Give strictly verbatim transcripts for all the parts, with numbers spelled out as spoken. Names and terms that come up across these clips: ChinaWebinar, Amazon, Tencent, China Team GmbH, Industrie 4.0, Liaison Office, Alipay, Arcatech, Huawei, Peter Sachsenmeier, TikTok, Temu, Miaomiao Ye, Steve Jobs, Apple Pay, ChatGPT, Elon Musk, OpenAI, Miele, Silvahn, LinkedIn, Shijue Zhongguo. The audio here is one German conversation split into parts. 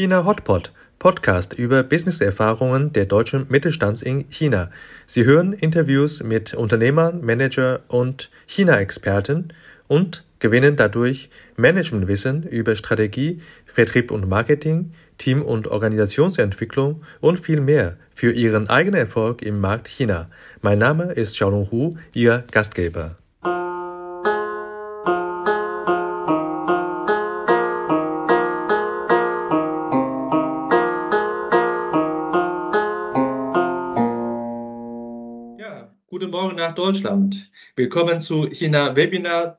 China Hotpot, Podcast über Business-Erfahrungen der deutschen Mittelstands in China. Sie hören Interviews mit Unternehmern, Manager und China-Experten und gewinnen dadurch Managementwissen über Strategie, Vertrieb und Marketing, Team- und Organisationsentwicklung und viel mehr für Ihren eigenen Erfolg im Markt China. Mein Name ist Xiaolong Hu, Ihr Gastgeber. Nach Deutschland. Willkommen zu China Webinar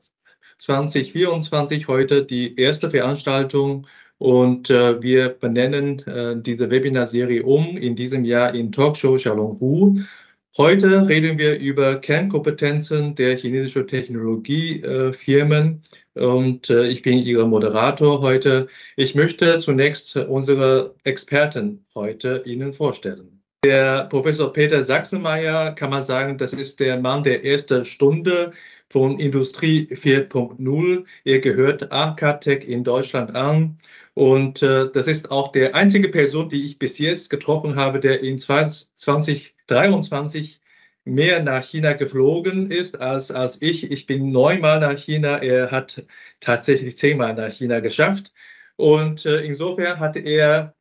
zwanzig vierundzwanzig, heute die erste Veranstaltung, und äh, wir benennen äh, diese Webinarserie um in diesem Jahr in Talkshow Xiaolong Hu. Heute reden wir über Kernkompetenzen der chinesischen Technologiefirmen äh, und äh, ich bin Ihr Moderator heute. Ich möchte zunächst unsere Experten heute Ihnen vorstellen. Der Professor Peter Sachsenmeier, kann man sagen, das ist der Mann der ersten Stunde von Industrie vier Punkt null. Er gehört Arcatech in Deutschland an, und äh, das ist auch der einzige Person, die ich bis jetzt getroffen habe, der in zwanzig dreiundzwanzig mehr nach China geflogen ist als, als ich. Ich bin neunmal nach China, er hat tatsächlich zehnmal nach China geschafft, und äh, insofern hat er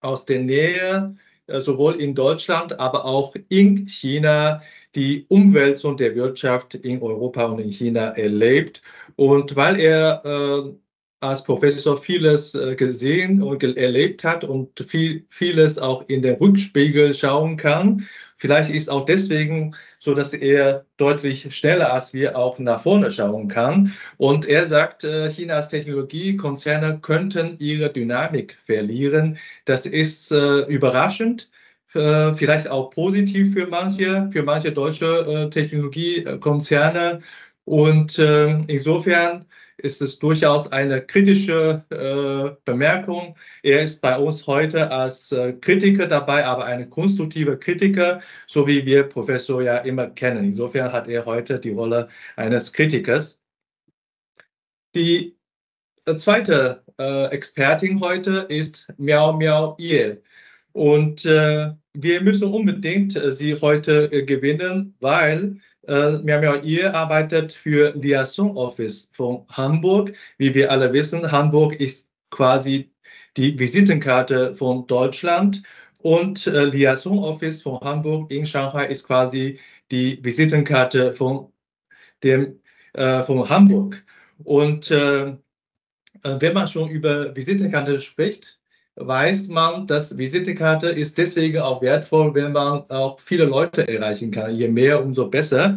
aus der Nähe sowohl in Deutschland, aber auch in China die Umwälzung der Wirtschaft in Europa und in China erlebt. Und weil er äh, als Professor vieles äh, gesehen und erlebt hat und viel, vieles auch in den Rückspiegel schauen kann, vielleicht ist auch deswegen so, dass er deutlich schneller als wir auch nach vorne schauen kann. Und er sagt, Chinas Technologiekonzerne könnten ihre Dynamik verlieren. Das ist äh, überraschend, äh, vielleicht auch positiv für manche, für manche deutsche äh, Technologiekonzerne. Und äh, insofern ist es durchaus eine kritische äh, Bemerkung. Er ist bei uns heute als äh, Kritiker dabei, aber eine konstruktive Kritiker, so wie wir Professor ja immer kennen. Insofern hat er heute die Rolle eines Kritikers. Die zweite äh, Expertin heute ist Miaomiao Ye. Und äh, wir müssen unbedingt äh, sie heute äh, gewinnen, weil Äh, Miaomiao Ye arbeitet für Liaison Office von Hamburg. Wie wir alle wissen, Hamburg ist quasi die Visitenkarte von Deutschland, und äh, Liaison Office von Hamburg in Shanghai ist quasi die Visitenkarte von, dem, äh, von Hamburg. Und äh, wenn man schon über Visitenkarte spricht, weiß man, dass Visitenkarte ist deswegen auch wertvoll, wenn man auch viele Leute erreichen kann. Je mehr, umso besser.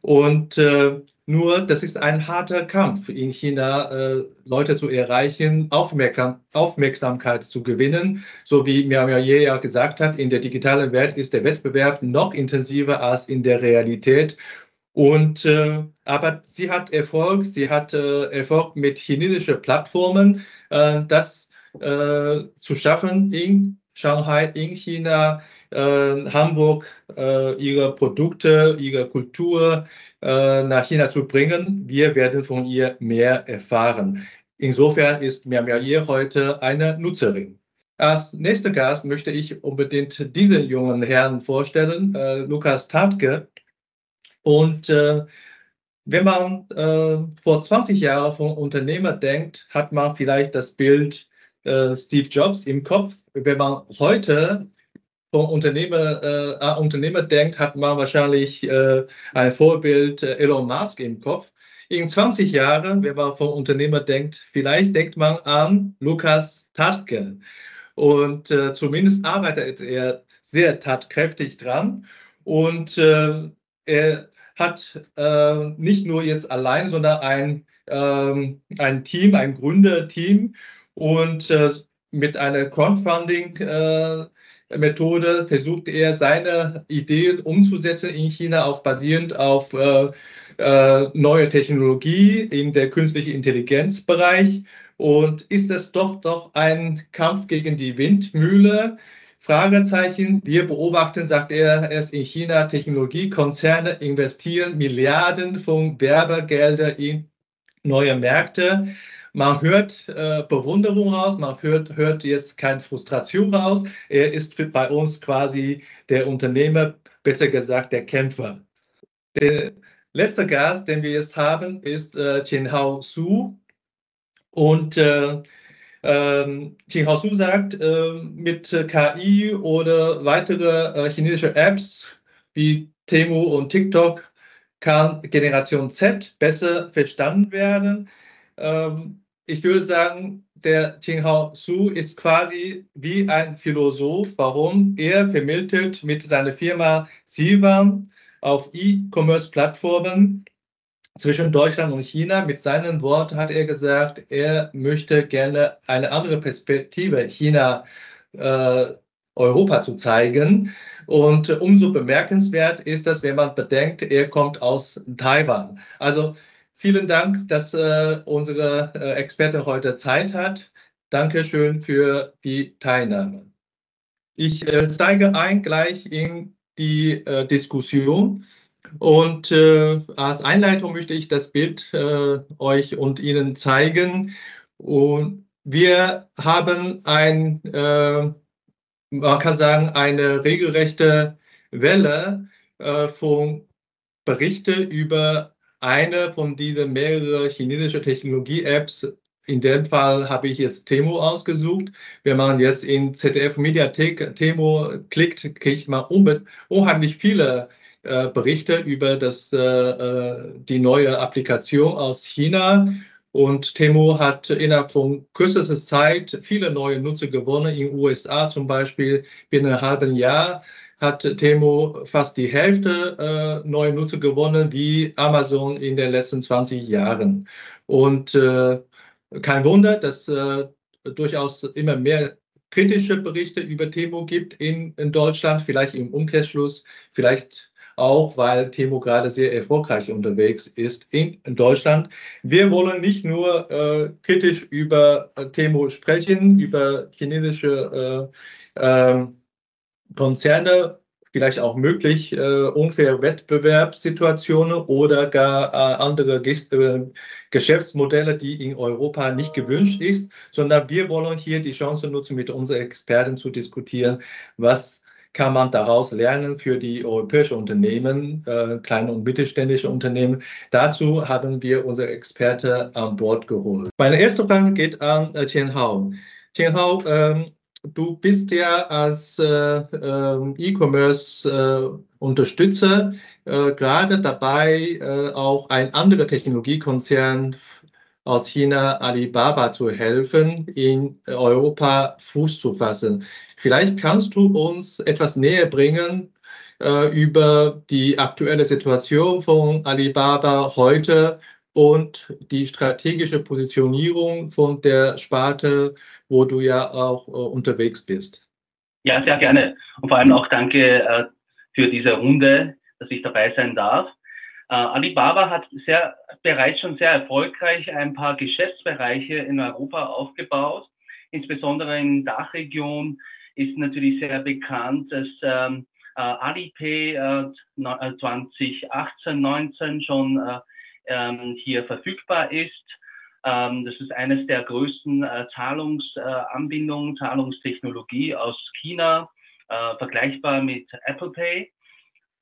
Und äh, nur, das ist ein harter Kampf in China, äh, Leute zu erreichen, Aufmerksam Aufmerksamkeit zu gewinnen. So wie Miaomiao Ye ja gesagt hat, in der digitalen Welt ist der Wettbewerb noch intensiver als in der Realität. Und, äh, aber sie hat Erfolg, sie hat äh, Erfolg mit chinesischen Plattformen. Äh, das Äh, zu schaffen, in Shanghai, in China, äh, Hamburg, äh, ihre Produkte, ihre Kultur äh, nach China zu bringen. Wir werden von ihr mehr erfahren. Insofern ist Miaomiao Ye heute eine Nutzerin. Als nächster Gast möchte ich unbedingt diesen jungen Herrn vorstellen, äh, Lukas Tadtke. Und äh, wenn man äh, vor zwanzig Jahren von Unternehmer denkt, hat man vielleicht das Bild Steve Jobs im Kopf. Wenn man heute vom Unternehmer, äh, Unternehmer denkt, hat man wahrscheinlich äh, ein Vorbild äh, Elon Musk im Kopf. In zwanzig Jahren, wenn man vom Unternehmer denkt, vielleicht denkt man an Lukas Tadtke. Und äh, zumindest arbeitet er sehr tatkräftig dran. Und äh, er hat äh, nicht nur jetzt allein, sondern ein, äh, ein Team, ein Gründerteam. Und äh, mit einer Crowdfunding-Methode äh, versucht er, seine Ideen umzusetzen in China, auch basierend auf äh, äh, neuer Technologie in der künstlichen Intelligenzbereich. Und ist das doch doch ein Kampf gegen die Windmühle? Fragezeichen. Wir beobachten, sagt er, es in China, Technologiekonzerne investieren Milliarden von Werbegeldern in neue Märkte. Man hört äh, Bewunderung raus, man hört, hört jetzt keine Frustration raus. Er ist bei uns quasi der Unternehmer, besser gesagt der Kämpfer. Der letzte Gast, den wir jetzt haben, ist äh, Chenhao Su. Und äh, Ähm, Chenhao Su sagt, äh, mit äh, K I oder weitere äh, chinesische Apps wie Temu und TikTok kann Generation Z besser verstanden werden. Ähm, ich würde sagen, der Chenhao Su ist quasi wie ein Philosoph. Warum? Er vermittelt mit seiner Firma Silvahn auf E-Commerce-Plattformen zwischen Deutschland und China. Mit seinen Worten hat er gesagt, er möchte gerne eine andere Perspektive China, äh, Europa zu zeigen. Und umso bemerkenswert ist das, wenn man bedenkt, er kommt aus Taiwan. Also vielen Dank, dass äh, unsere äh, Expertin heute Zeit hat. Dankeschön für die Teilnahme. Ich äh, steige ein gleich in die äh, Diskussion. Und äh, als Einleitung möchte ich das Bild äh, euch und Ihnen zeigen. Und wir haben ein, äh, man kann sagen, eine regelrechte Welle äh, von Berichten über eine von diesen mehreren chinesischen Technologie-Apps. In dem Fall habe ich jetzt Temu ausgesucht. Wenn man jetzt in Z D F Mediathek Temu klickt, kriegt man unheimlich viele Berichte über das, äh, die neue Applikation aus China, und Temu hat innerhalb von kürzester Zeit viele neue Nutzer gewonnen. In den U S A zum Beispiel binnen einem halben Jahr hat Temu fast die Hälfte äh, neue Nutzer gewonnen wie Amazon in den letzten zwanzig Jahren. Und äh, kein Wunder, dass äh, durchaus immer mehr kritische Berichte über Temu gibt in, in Deutschland, vielleicht im Umkehrschluss, vielleicht auch weil Temu gerade sehr erfolgreich unterwegs ist in Deutschland. Wir wollen nicht nur äh, kritisch über Temu sprechen, über chinesische äh, äh, Konzerne, vielleicht auch möglich äh, unfaire Wettbewerbssituationen oder gar äh, andere Ge äh, Geschäftsmodelle, die in Europa nicht gewünscht ist, sondern wir wollen hier die Chance nutzen, mit unseren Experten zu diskutieren, was kann man daraus lernen für die europäischen Unternehmen, äh, kleine und mittelständische Unternehmen. Dazu haben wir unsere Experten an Bord geholt. Meine erste Frage geht an äh, Chenhao. Chenhao, ähm, du bist ja als äh, äh, E-Commerce-Unterstützer äh, äh, gerade dabei, äh, auch ein anderer Technologiekonzern aus China, Alibaba, zu helfen, in Europa Fuß zu fassen. Vielleicht kannst du uns etwas näher bringen äh, über die aktuelle Situation von Alibaba heute und die strategische Positionierung von der Sparte, wo du ja auch äh, unterwegs bist. Ja, sehr gerne. Und vor allem auch danke äh, für diese Runde, dass ich dabei sein darf. Äh, Alibaba hat sehr, bereits schon sehr erfolgreich ein paar Geschäftsbereiche in Europa aufgebaut. Insbesondere in der D A C H-Region ist natürlich sehr bekannt, dass ähm, äh, Alipay äh, zwanzig achtzehn neunzehn schon äh, ähm, hier verfügbar ist. Ähm, das ist eines der größten äh, Zahlungsanbindungen, äh, Zahlungstechnologie aus China, äh, vergleichbar mit Apple Pay.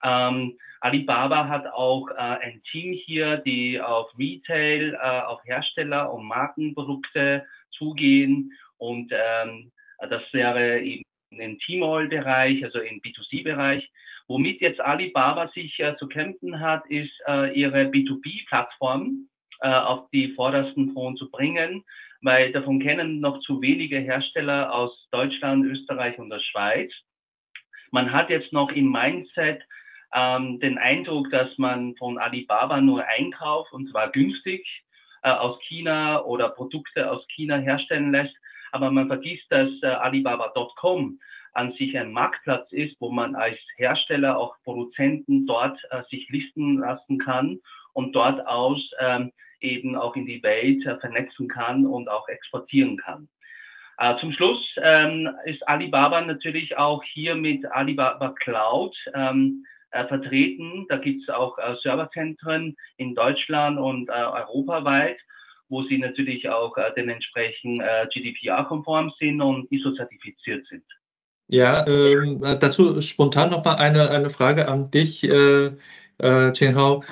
Ähm, Alibaba hat auch äh, ein Team hier, die auf Retail, äh, auf Hersteller und Markenprodukte zugehen, und ähm, das wäre eben im Tmall-Bereich, also im B zwei C-Bereich. Womit jetzt Alibaba sich äh, zu kämpfen hat, ist äh, ihre B zwei B-Plattform äh, auf die vordersten Front zu bringen, weil davon kennen noch zu wenige Hersteller aus Deutschland, Österreich und der Schweiz. Man hat jetzt noch im Mindset ähm, den Eindruck, dass man von Alibaba nur einkauft, und zwar günstig äh, aus China oder Produkte aus China herstellen lässt. Aber man vergisst, dass äh, Alibaba Punkt com an sich ein Marktplatz ist, wo man als Hersteller auch Produzenten dort äh, sich listen lassen kann und dort aus ähm, eben auch in die Welt äh, vernetzen kann und auch exportieren kann. Uh, zum Schluss ähm, ist Alibaba natürlich auch hier mit Alibaba Cloud ähm, äh, vertreten. Da gibt es auch äh, Serverzentren in Deutschland und äh, europaweit. wo sie natürlich auch äh, den entsprechend äh, G D P R-konform sind und I S O-zertifiziert sind. Ja, ähm, dazu spontan nochmal eine, eine Frage an dich, äh, äh, Chenhao.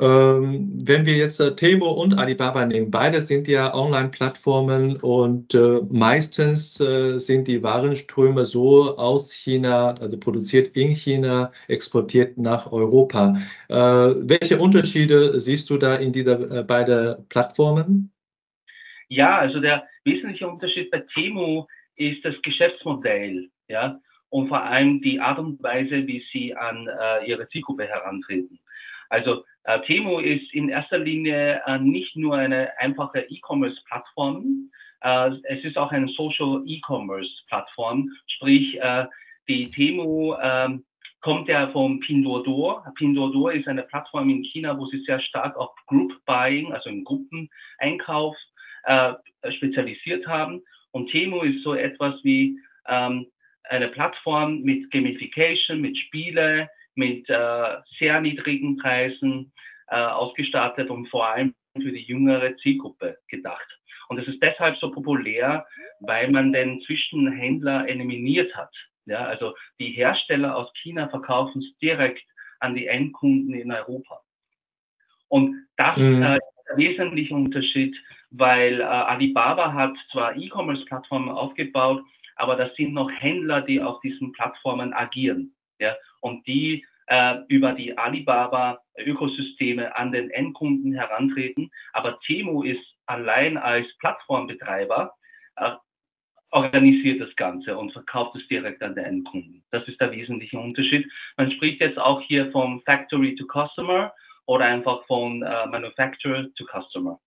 Ähm, wenn wir jetzt äh, Temu und Alibaba nehmen, beide sind ja Online-Plattformen und äh, meistens äh, sind die Warenströme so aus China, also produziert in China, exportiert nach Europa. Äh, welche Unterschiede siehst du da in dieser äh, beiden Plattformen? Ja, also der wesentliche Unterschied bei Temu ist das Geschäftsmodell, ja, und vor allem die Art und Weise, wie sie an äh, ihre Zielgruppe herantreten. Also äh, Temu ist in erster Linie äh, nicht nur eine einfache E-Commerce-Plattform, äh, es ist auch eine Social E-Commerce-Plattform, sprich äh, die Temu äh, kommt ja vom Pinduoduo. Pinduoduo ist eine Plattform in China, wo sie sehr stark auf Group Buying, also im Gruppeneinkauf, äh, spezialisiert haben. Und Temu ist so etwas wie ähm, eine Plattform mit Gamification, mit Spiele, mit äh, sehr niedrigen Preisen äh, ausgestattet und vor allem für die jüngere Zielgruppe gedacht. Und das ist deshalb so populär, weil man den Zwischenhändler eliminiert hat. Ja, also die Hersteller aus China verkaufen es direkt an die Endkunden in Europa. Und das mhm. äh, ist der wesentliche Unterschied, weil äh, Alibaba hat zwar E-Commerce-Plattformen aufgebaut, aber das sind noch Händler, die auf diesen Plattformen agieren. Ja, und die äh, über die Alibaba-Ökosysteme an den Endkunden herantreten. Aber Temu ist allein als Plattformbetreiber, äh, organisiert das Ganze und verkauft es direkt an den Endkunden. Das ist der wesentliche Unterschied. Man spricht jetzt auch hier vom Factory to Customer oder einfach von äh, Manufacturer to Customer.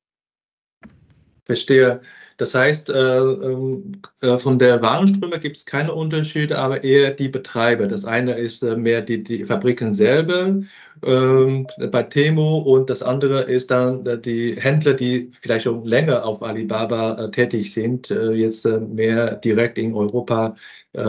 Verstehe. Das heißt, äh, äh, von der Warenströme gibt es keine Unterschiede, aber eher die Betreiber. Das eine ist äh, mehr die, die Fabriken selber äh, bei Temu und das andere ist dann äh, die Händler, die vielleicht schon länger auf Alibaba äh, tätig sind, äh, jetzt äh, mehr direkt in Europa äh,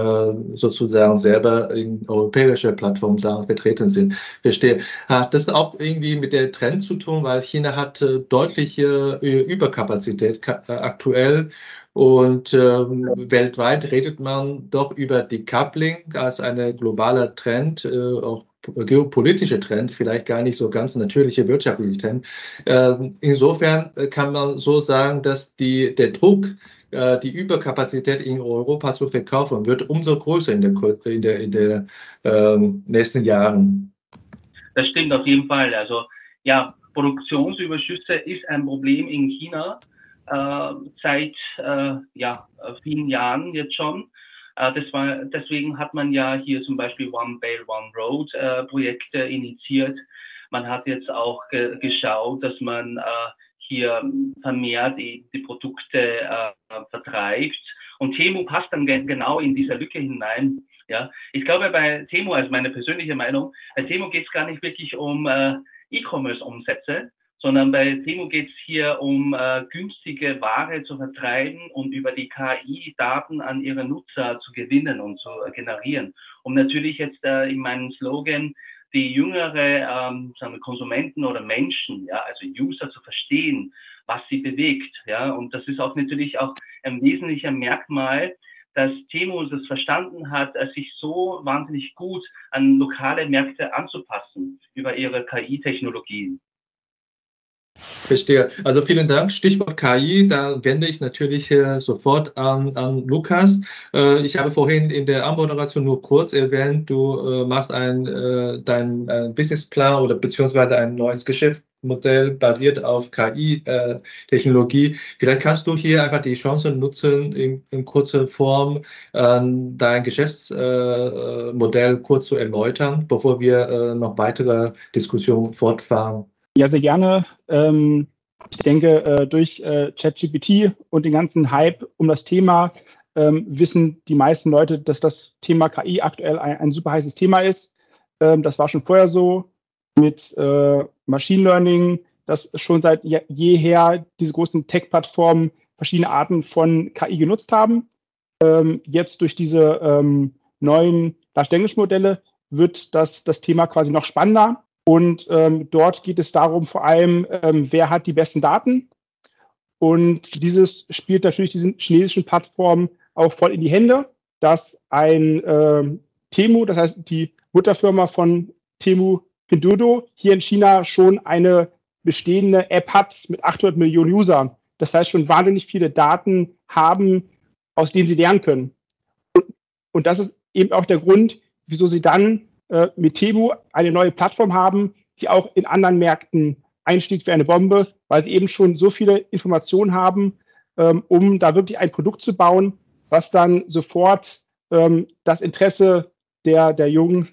sozusagen selber in europäischer Plattform da vertreten sind. Verstehe. Hat das auch irgendwie mit der Trend zu tun, weil China hat äh, deutliche äh, Überkapazität aktuell und äh, weltweit redet man doch über Decoupling als eine globale Trend, äh, auch geopolitische Trend, vielleicht gar nicht so ganz natürliche wirtschaftliche Trend. Äh, insofern kann man so sagen, dass die, der Druck, äh, die Überkapazität in Europa zu verkaufen, wird umso größer in den in der, in der, äh, nächsten Jahren. Das stimmt auf jeden Fall. Also ja, Produktionsüberschüsse ist ein Problem in China. Äh, seit äh, ja, vielen Jahren jetzt schon. Äh, das war, deswegen hat man ja hier zum Beispiel One Belt, One Road äh, Projekte initiiert. Man hat jetzt auch ge geschaut, dass man äh, hier vermehrt die, die Produkte äh, vertreibt. Und Temu passt dann ge genau in diese Lücke hinein. Ja? Ich glaube, bei Temu, also meine persönliche Meinung, bei Temu geht es gar nicht wirklich um äh, E-Commerce-Umsätze, sondern bei Temu geht es hier um äh, günstige Ware zu vertreiben und über die K I Daten an ihre Nutzer zu gewinnen und zu äh, generieren. Um natürlich jetzt äh, in meinem Slogan die jüngere ähm, sagen wir Konsumenten oder Menschen, ja, also User zu verstehen, was sie bewegt. Ja, und das ist auch natürlich auch ein wesentlicher Merkmal, dass Temu das verstanden hat, sich so wahnsinnig gut an lokale Märkte anzupassen über ihre K I-Technologien. Verstehe. Also vielen Dank. Stichwort K I, da wende ich natürlich äh, sofort an, an Lukas. Äh, ich habe vorhin in der Anmoderation nur kurz erwähnt, du äh, machst ein, äh, deinen äh, Businessplan oder beziehungsweise ein neues Geschäftsmodell basiert auf K I-Technologie. Äh, Vielleicht kannst du hier einfach die Chance nutzen, in, in kurzer Form äh, dein Geschäftsmodell äh, kurz zu erläutern, bevor wir äh, noch weitere Diskussionen fortfahren. Ja, sehr gerne. Ähm, ich denke, äh, durch äh, ChatGPT und den ganzen Hype um das Thema ähm, wissen die meisten Leute, dass das Thema K I aktuell ein, ein super heißes Thema ist. Ähm, das war schon vorher so mit äh, Machine Learning, dass schon seit je jeher diese großen Tech-Plattformen verschiedene Arten von K I genutzt haben. Ähm, jetzt durch diese ähm, neuen Large-Language-Modelle wird das, das Thema quasi noch spannender. Und ähm, dort geht es darum, vor allem, ähm, wer hat die besten Daten Und dieses spielt natürlich diesen chinesischen Plattformen auch voll in die Hände, dass ein äh, Temu, das heißt die Mutterfirma von Temu, Pinduoduo, hier in China schon eine bestehende App hat mit achthundert Millionen Usern. Das heißt, schon wahnsinnig viele Daten haben, aus denen sie lernen können. Und, und das ist eben auch der Grund, wieso sie dann äh, mit Temu eine neue Plattform haben, die auch in anderen Märkten einstieg wie eine Bombe, weil sie eben schon so viele Informationen haben, ähm, um da wirklich ein Produkt zu bauen, was dann sofort ähm, das Interesse der, der jungen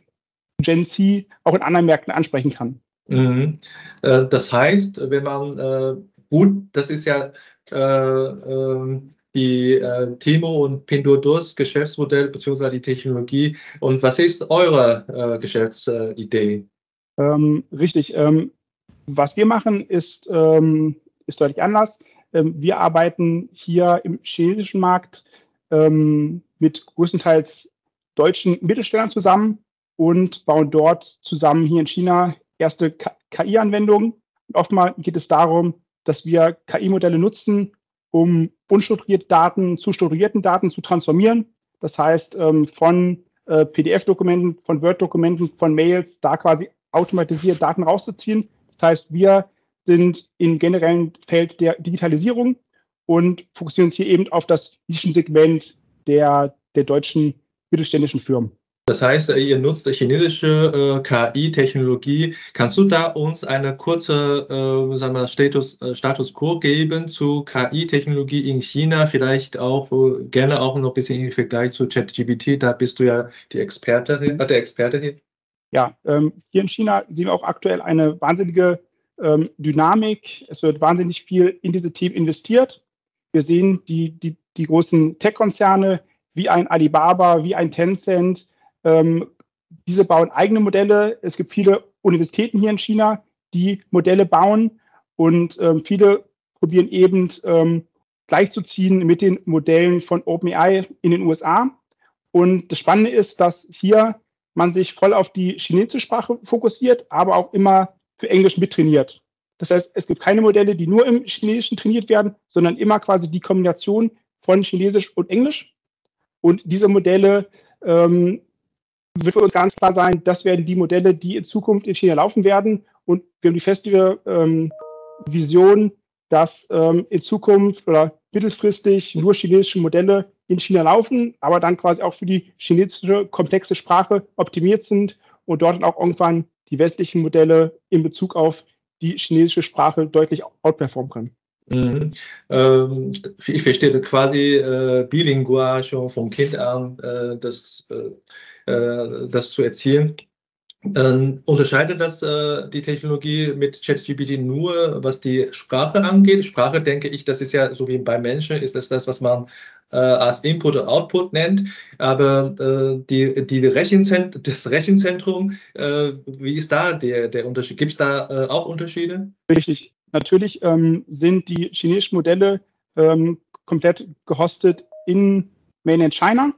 Gen Z auch in anderen Märkten ansprechen kann. Mhm. Äh, das heißt, wenn man, äh, gut, das ist ja äh, äh, die äh, Temu und Pinduoduos Geschäftsmodell bzw. die Technologie. Und was ist eure äh, Geschäftsidee? Ähm, richtig. Ähm, was wir machen, ist, ähm, ist deutlich anders. Ähm, wir arbeiten hier im chinesischen Markt ähm, mit größtenteils deutschen Mittelständlern zusammen und bauen dort zusammen hier in China erste K I-Anwendungen. Oftmals geht es darum, dass wir K I-Modelle nutzen, um unstrukturierte Daten zu strukturierten Daten zu transformieren. Das heißt, ähm, von äh, P D F-Dokumenten, von Word-Dokumenten, von Mails, da quasi automatisiert Daten rauszuziehen. Das heißt, wir sind im generellen Feld der Digitalisierung und fokussieren uns hier eben auf das Nischensegment der, der deutschen mittelständischen Firmen. Das heißt, ihr nutzt chinesische äh, K I-Technologie. Kannst du da uns eine kurze äh, sagen wir, Status, äh, Status Quo geben zu K I-Technologie in China? Vielleicht auch äh, gerne auch noch ein bisschen im Vergleich zu ChatGPT. Da bist du ja die Expertin, äh, der Experte hier. Ja, ähm, hier in China sehen wir auch aktuell eine wahnsinnige ähm, Dynamik. Es wird wahnsinnig viel in diese Themen investiert. Wir sehen die, die, die großen Tech-Konzerne wie ein Alibaba, wie ein Tencent. Ähm, diese bauen eigene Modelle. Es gibt viele Universitäten hier in China, die Modelle bauen. Und ähm, viele probieren eben ähm, gleichzuziehen mit den Modellen von OpenAI in den U S A. Und das Spannende ist, dass hier man sich voll auf die chinesische Sprache fokussiert, aber auch immer für Englisch mittrainiert. Das heißt, es gibt keine Modelle, die nur im Chinesischen trainiert werden, sondern immer quasi die Kombination von Chinesisch und Englisch. Und diese Modelle, ähm, wird für uns ganz klar sein, das werden die Modelle, die in Zukunft in China laufen werden. Und wir haben die feste ähm, Vision, dass ähm, in Zukunft oder mittelfristig nur chinesische Modelle in China laufen, aber dann quasi auch für die chinesische komplexe Sprache optimiert sind und dort dann auch irgendwann die westlichen Modelle in Bezug auf die chinesische Sprache deutlich outperformen können. Mhm. Ähm, ich verstehe quasi äh, bilingual schon vom Kind an, äh, das, äh, äh, das zu erzielen. Ähm, unterscheidet das äh, die Technologie mit ChatGPT nur, was die Sprache angeht? Sprache, denke ich, das ist ja so wie bei Menschen, ist das das, was man äh, als Input und Output nennt. Aber äh, die, die Rechenzent das Rechenzentrum, äh, wie ist da der, der Unterschied? Gibt es da äh, auch Unterschiede? Richtig. Natürlich ähm, sind die chinesischen Modelle ähm, komplett gehostet in Mainland China.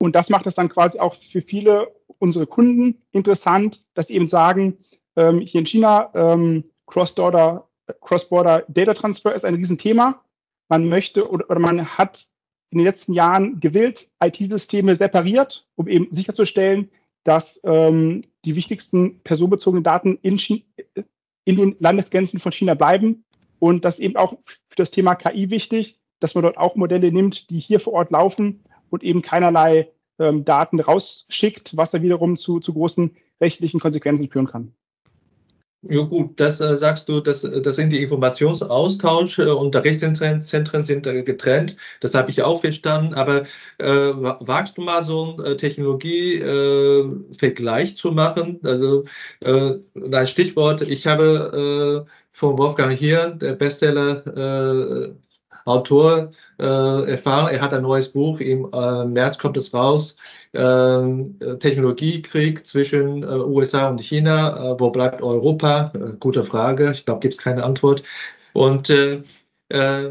Und das macht es dann quasi auch für viele unsere Kunden interessant, dass sie eben sagen, ähm, hier in China ähm, Cross-Border, Cross-Border Data Transfer ist ein Riesenthema. Man möchte oder, oder man hat in den letzten Jahren gewillt, I T-Systeme separiert, um eben sicherzustellen, dass ähm, die wichtigsten personenbezogenen Daten in China, in den Landesgrenzen von China bleiben. Und das ist eben auch für das Thema K I wichtig, dass man dort auch Modelle nimmt, die hier vor Ort laufen und eben keinerlei ähm, Daten rausschickt, was dann wiederum zu, zu großen rechtlichen Konsequenzen führen kann. Ja gut, das äh, sagst du, das, das sind die Informationsaustausch äh, und Rechenzentren sind äh, getrennt, das habe ich auch verstanden, aber äh, wagst du mal so einen äh, Technologievergleich äh, zu machen? Also äh, ein Stichwort, ich habe äh, von Wolfgang hier, der Bestseller, äh, Autor äh, erfahren, er hat ein neues Buch, im äh, März kommt es raus, äh, Technologiekrieg zwischen äh, U S A und China, äh, wo bleibt Europa? Äh, gute Frage, ich glaube, gibt es keine Antwort. Und äh, äh,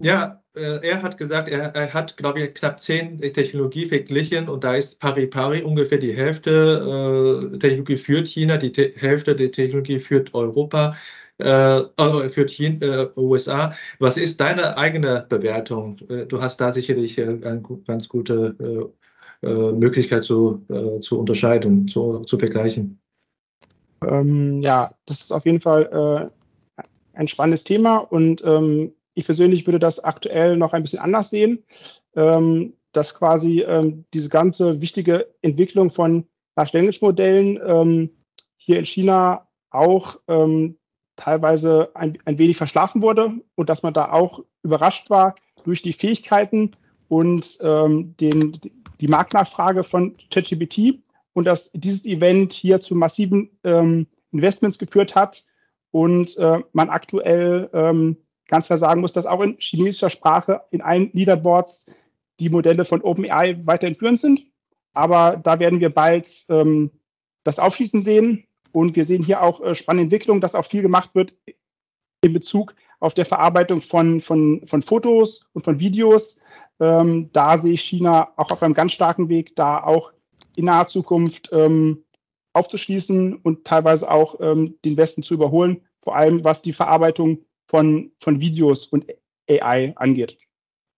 ja, äh, er hat gesagt, er, er hat, glaube ich, knapp zehn Technologie verglichen und da ist pari pari ungefähr die Hälfte äh, Technologie führt China, die Te- Hälfte der Technologie führt Europa. äh, für China, äh, U S A. Was ist deine eigene Bewertung? Du hast da sicherlich eine ganz gute äh, Möglichkeit zu, äh, zu unterscheiden, zu, zu vergleichen. Ähm, ja, das ist auf jeden Fall äh, ein spannendes Thema und ähm, ich persönlich würde das aktuell noch ein bisschen anders sehen, ähm, dass quasi ähm, diese ganze wichtige Entwicklung von Large Language Modellen ähm, hier in China auch ähm, teilweise ein, ein wenig verschlafen wurde und dass man da auch überrascht war durch die Fähigkeiten und ähm, den, die Marktnachfrage von ChatGPT. Und dass dieses Event hier zu massiven ähm, Investments geführt hat und äh, man aktuell ähm, ganz klar sagen muss, dass auch in chinesischer Sprache in allen Leaderboards die Modelle von OpenAI weiterhin führend sind. Aber da werden wir bald ähm, das Aufschießen sehen. Und wir sehen hier auch äh, spannende Entwicklungen, dass auch viel gemacht wird in Bezug auf der Verarbeitung von, von, von Fotos und von Videos. Ähm, da sehe ich China auch auf einem ganz starken Weg, da auch in naher Zukunft ähm, aufzuschließen und teilweise auch ähm, den Westen zu überholen, vor allem was die Verarbeitung von, von Videos und A I angeht.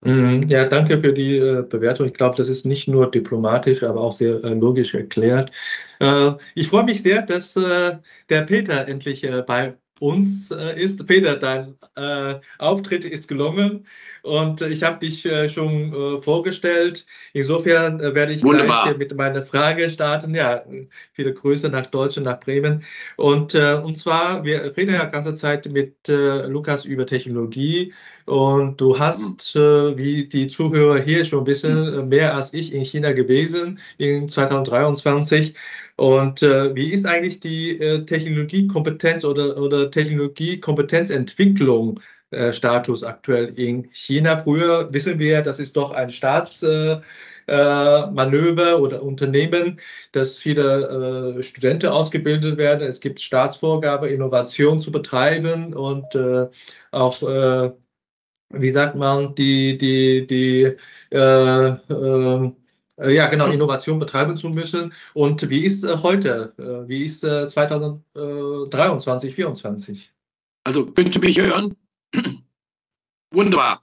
Ja, danke für die äh, Bewertung. Ich glaube, das ist nicht nur diplomatisch, aber auch sehr äh, logisch erklärt. Äh, ich freue mich sehr, dass äh, der Peter endlich äh, bei uns äh, ist. Peter, dein äh, Auftritt ist gelungen und äh, ich habe dich äh, schon äh, vorgestellt. Insofern äh, werde ich Wunderbar. gleich äh, mit meiner Frage starten. Ja, viele Grüße nach Deutschland, nach Bremen. Und, äh, und zwar, wir reden ja die ganze Zeit mit äh, Lukas über Technologie und du hast, mhm. äh, wie die Zuhörer hier, schon ein bisschen äh, mehr als ich in China gewesen in zweitausenddreiundzwanzig. Und äh, wie ist eigentlich die äh, Technologiekompetenz oder, oder Technologiekompetenzentwicklung äh, Status aktuell in China? Früher wissen wir, das ist doch ein Staatsmanöver äh, äh, oder Unternehmen, dass viele äh, Studenten ausgebildet werden. Es gibt Staatsvorgabe, Innovation zu betreiben und äh, auch, äh, wie sagt man, die, die, die, äh, äh, Ja, genau, Innovation betreiben zu müssen. Und wie ist äh, heute, äh, wie ist äh, zweitausenddreiundzwanzig, vierundzwanzig? Also, könnt ihr mich hören? Wunderbar,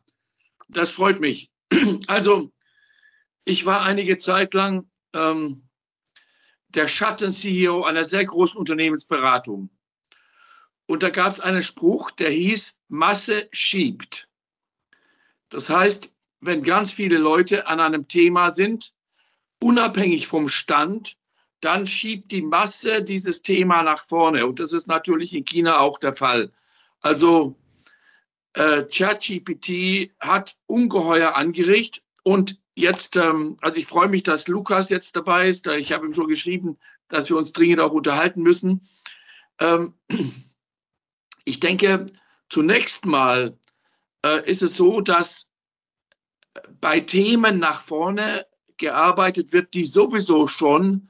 das freut mich. Also, ich war einige Zeit lang ähm, der Schatten-C E O einer sehr großen Unternehmensberatung. Und da gab es einen Spruch, der hieß, Masse schiebt. Das heißt, wenn ganz viele Leute an einem Thema sind, unabhängig vom Stand, dann schiebt die Masse dieses Thema nach vorne. Und das ist natürlich in China auch der Fall. Also äh, ChatGPT hat ungeheuer angerichtet. Und jetzt, ähm, also ich freue mich, dass Lukas jetzt dabei ist. Ich habe ihm schon geschrieben, dass wir uns dringend auch unterhalten müssen. Ähm, ich denke, zunächst mal äh, ist es so, dass bei Themen nach vorne gearbeitet wird, die sowieso schon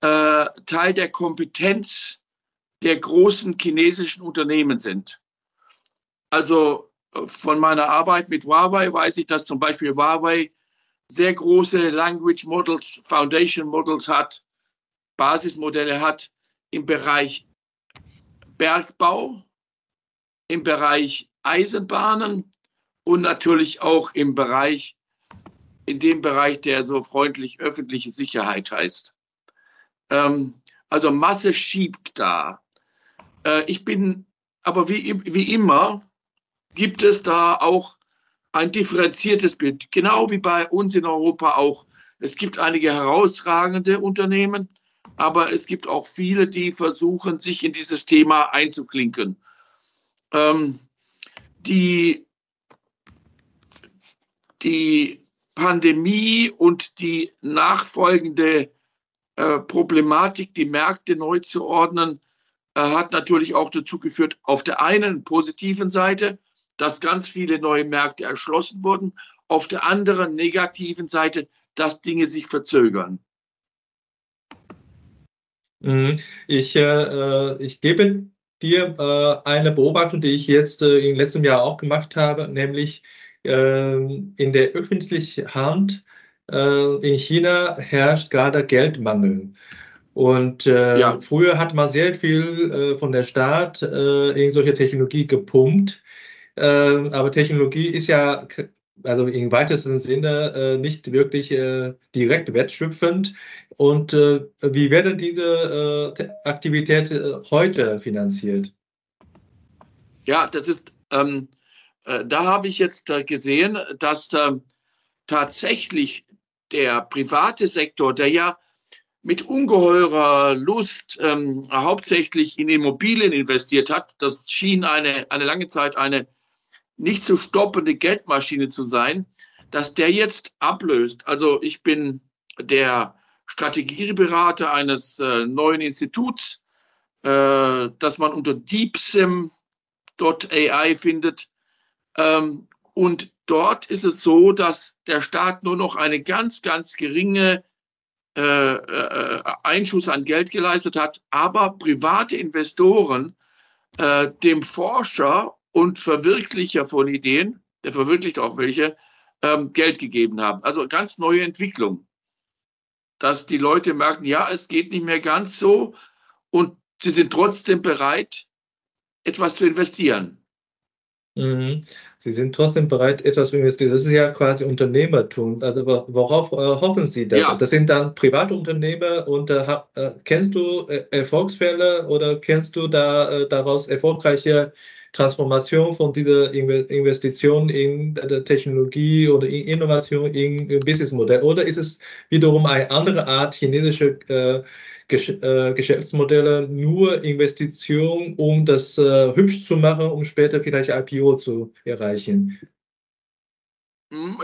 äh, Teil der Kompetenz der großen chinesischen Unternehmen sind. Also von meiner Arbeit mit Huawei weiß ich, dass zum Beispiel Huawei sehr große Language Models, Foundation Models hat, Basismodelle hat im Bereich Bergbau, im Bereich Eisenbahnen, und natürlich auch im Bereich, in dem Bereich, der so freundlich öffentliche Sicherheit heißt. Ähm, also Masse schiebt da. Äh, ich bin, aber wie, wie immer, gibt es da auch ein differenziertes Bild. Genau wie bei uns in Europa auch. Es gibt einige herausragende Unternehmen, aber es gibt auch viele, die versuchen, sich in dieses Thema einzuklinken. Ähm, die Die Pandemie und die nachfolgende äh, Problematik, die Märkte neu zu ordnen, äh, hat natürlich auch dazu geführt, auf der einen positiven Seite, dass ganz viele neue Märkte erschlossen wurden, auf der anderen negativen Seite, dass Dinge sich verzögern. Ich, äh, ich gebe dir äh, eine Beobachtung, die ich jetzt äh, im letzten Jahr auch gemacht habe, nämlich in der öffentlichen Hand in China herrscht gerade Geldmangel. Und äh, ja. früher hat man sehr viel äh, von der Staat äh, in solche Technologie gepumpt. Äh, aber Technologie ist ja, also im weitesten Sinne, äh, nicht wirklich äh, direkt wertschöpfend. Und äh, wie werden diese äh, Aktivität äh, heute finanziert? Ja, das ist, ähm, äh, da habe ich jetzt äh, gesehen, dass äh, tatsächlich der private Sektor, der ja mit ungeheurer Lust ähm, hauptsächlich in Immobilien investiert hat. Das schien eine, eine lange Zeit eine nicht zu stoppende Geldmaschine zu sein, dass der jetzt ablöst. Also ich bin der Strategieberater eines äh, neuen Instituts, äh, das man unter DeepSim Punkt A I findet. Ähm, und dort ist es so, dass der Staat nur noch eine ganz, ganz geringe Äh, äh, Einschuss an Geld geleistet hat, aber private Investoren äh, dem Forscher und Verwirklicher von Ideen, der verwirklicht auch welche, ähm, Geld gegeben haben. Also ganz neue Entwicklung, dass die Leute merken, ja, es geht nicht mehr ganz so und sie sind trotzdem bereit, etwas zu investieren. Mhm. Sie sind trotzdem bereit, etwas zu investieren. Das ist ja quasi Unternehmertum. Also worauf äh, hoffen Sie das? Ja. Das sind dann Privatunternehmer. Und äh, kennst du äh, Erfolgsfälle oder kennst du da äh, daraus erfolgreiche Transformation von dieser In Investition in äh, Technologie oder in Innovation in äh, Businessmodell? Oder ist es wiederum eine andere Art chinesische äh, Geschäftsmodelle, nur Investitionen, um das äh, hübsch zu machen, um später vielleicht I P O zu erreichen?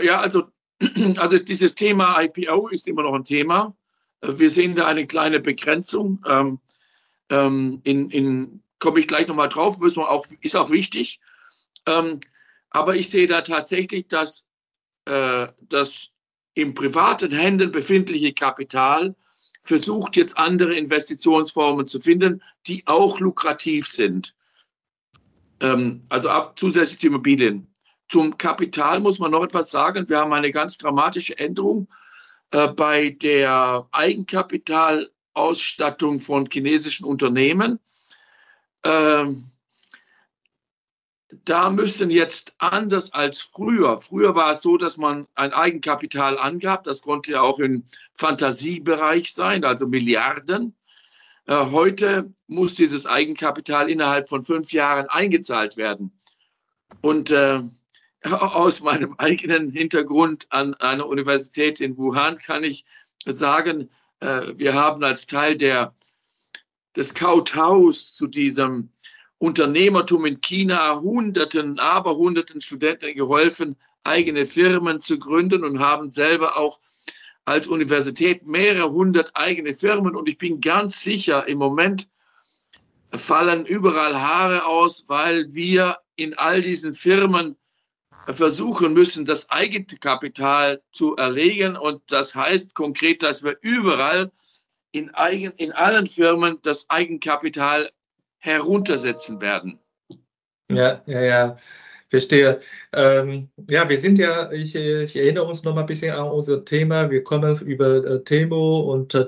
Ja, also, also dieses Thema I P O ist immer noch ein Thema. Wir sehen da eine kleine Begrenzung. Ähm, ähm, in, in, komme ich gleich nochmal drauf, müssen wir auch, ist auch wichtig. Ähm, aber ich sehe da tatsächlich, dass äh, das im privaten Händen befindliche Kapital versucht jetzt andere Investitionsformen zu finden, die auch lukrativ sind. Ähm, also ab zusätzlich zu Immobilien. Zum Kapital muss man noch etwas sagen. Wir haben eine ganz dramatische Änderung äh, bei der Eigenkapitalausstattung von chinesischen Unternehmen. Ähm, da müssen jetzt anders als früher. Früher war es so, dass man ein Eigenkapital angab. Das konnte ja auch im Fantasiebereich sein, also Milliarden. Äh, heute muss dieses Eigenkapital innerhalb von fünf Jahren eingezahlt werden. Und äh, aus meinem eigenen Hintergrund an einer Universität in Wuhan kann ich sagen, äh, wir haben als Teil der, des Kautaus zu diesem Unternehmertum in China hunderten, aber hunderten Studenten geholfen, eigene Firmen zu gründen und haben selber auch als Universität mehrere hundert eigene Firmen. Und ich bin ganz sicher, im Moment fallen überall Haare aus, weil wir in all diesen Firmen versuchen müssen, das Eigenkapital zu erlegen. Und das heißt konkret, dass wir überall in, eigen, in allen Firmen das Eigenkapital erlegen. heruntersetzen werden. Ja, ja, ja, verstehe. Ähm, ja, wir sind ja, ich, ich erinnere uns noch mal ein bisschen an unser Thema. Wir kommen über äh, Temu und, äh,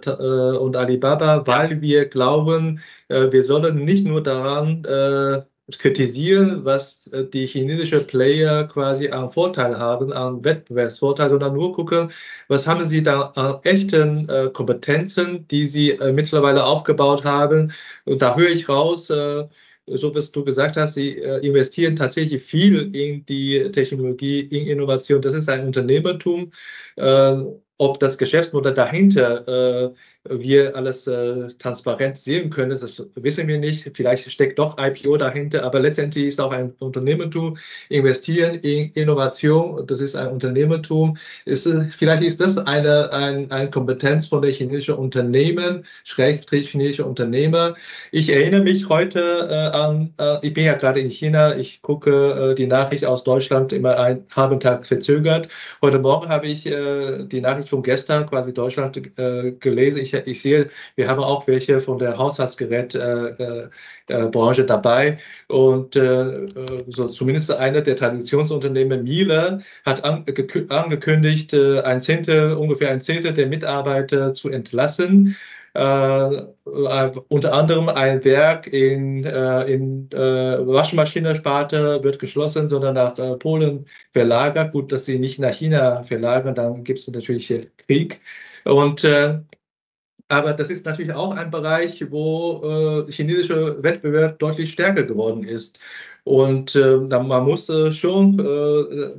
und Alibaba, weil wir glauben, äh, wir sollen nicht nur daran äh, kritisieren, was äh, die chinesischen Player quasi an Vorteil haben, an Wettbewerbsvorteil, sondern nur gucken, was haben sie da an echten äh, Kompetenzen, die sie äh, mittlerweile aufgebaut haben. Und da höre ich raus, äh, so was du gesagt hast, sie äh, investieren tatsächlich viel in die Technologie, in Innovation. Das ist ein Unternehmertum. Äh, Ob das Geschäftsmodell dahinter äh, wir alles äh, transparent sehen können, das wissen wir nicht. Vielleicht steckt doch I P O dahinter, aber letztendlich ist auch ein Unternehmertum. Investieren in Innovation, das ist ein Unternehmertum. Ist, vielleicht ist das eine, ein, eine Kompetenz von der chinesischen Unternehmen, schrägstrich chinesische Unternehmer. Ich erinnere mich heute äh, an, äh, ich bin ja gerade in China, ich gucke äh, die Nachricht aus Deutschland immer einen halben Tag verzögert. Heute Morgen habe ich äh, die Nachricht von gestern quasi Deutschland äh, gelesen. Ich, ich sehe, wir haben auch welche von der Haushaltsgerätbranche äh, äh, dabei und äh, so zumindest einer der Traditionsunternehmen, Miele, hat an, angekündigt, äh, ein Zehntel, ungefähr ein Zehntel der Mitarbeiter zu entlassen. Äh, unter anderem ein Werk in, äh, in äh, Waschmaschinensparte wird geschlossen, sondern nach äh, Polen verlagert. Gut, dass sie nicht nach China verlagern, dann gibt es natürlich äh, Krieg. Und, äh, aber das ist natürlich auch ein Bereich, wo äh, chinesischer Wettbewerb deutlich stärker geworden ist. Und äh, man muss äh, schon äh,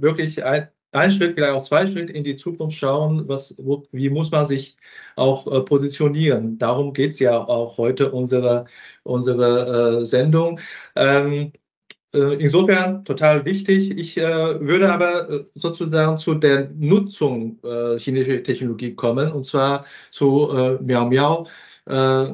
wirklich ein Ein Schritt, vielleicht auch zwei Schritte in die Zukunft schauen, was, wo, wie muss man sich auch äh, positionieren. Darum geht es ja auch heute unsere, unsere äh, Sendung. Ähm, äh, insofern total wichtig. Ich äh, würde aber äh, sozusagen zu der Nutzung äh, chinesischer Technologie kommen, und zwar zu äh, Miaomiao. Äh,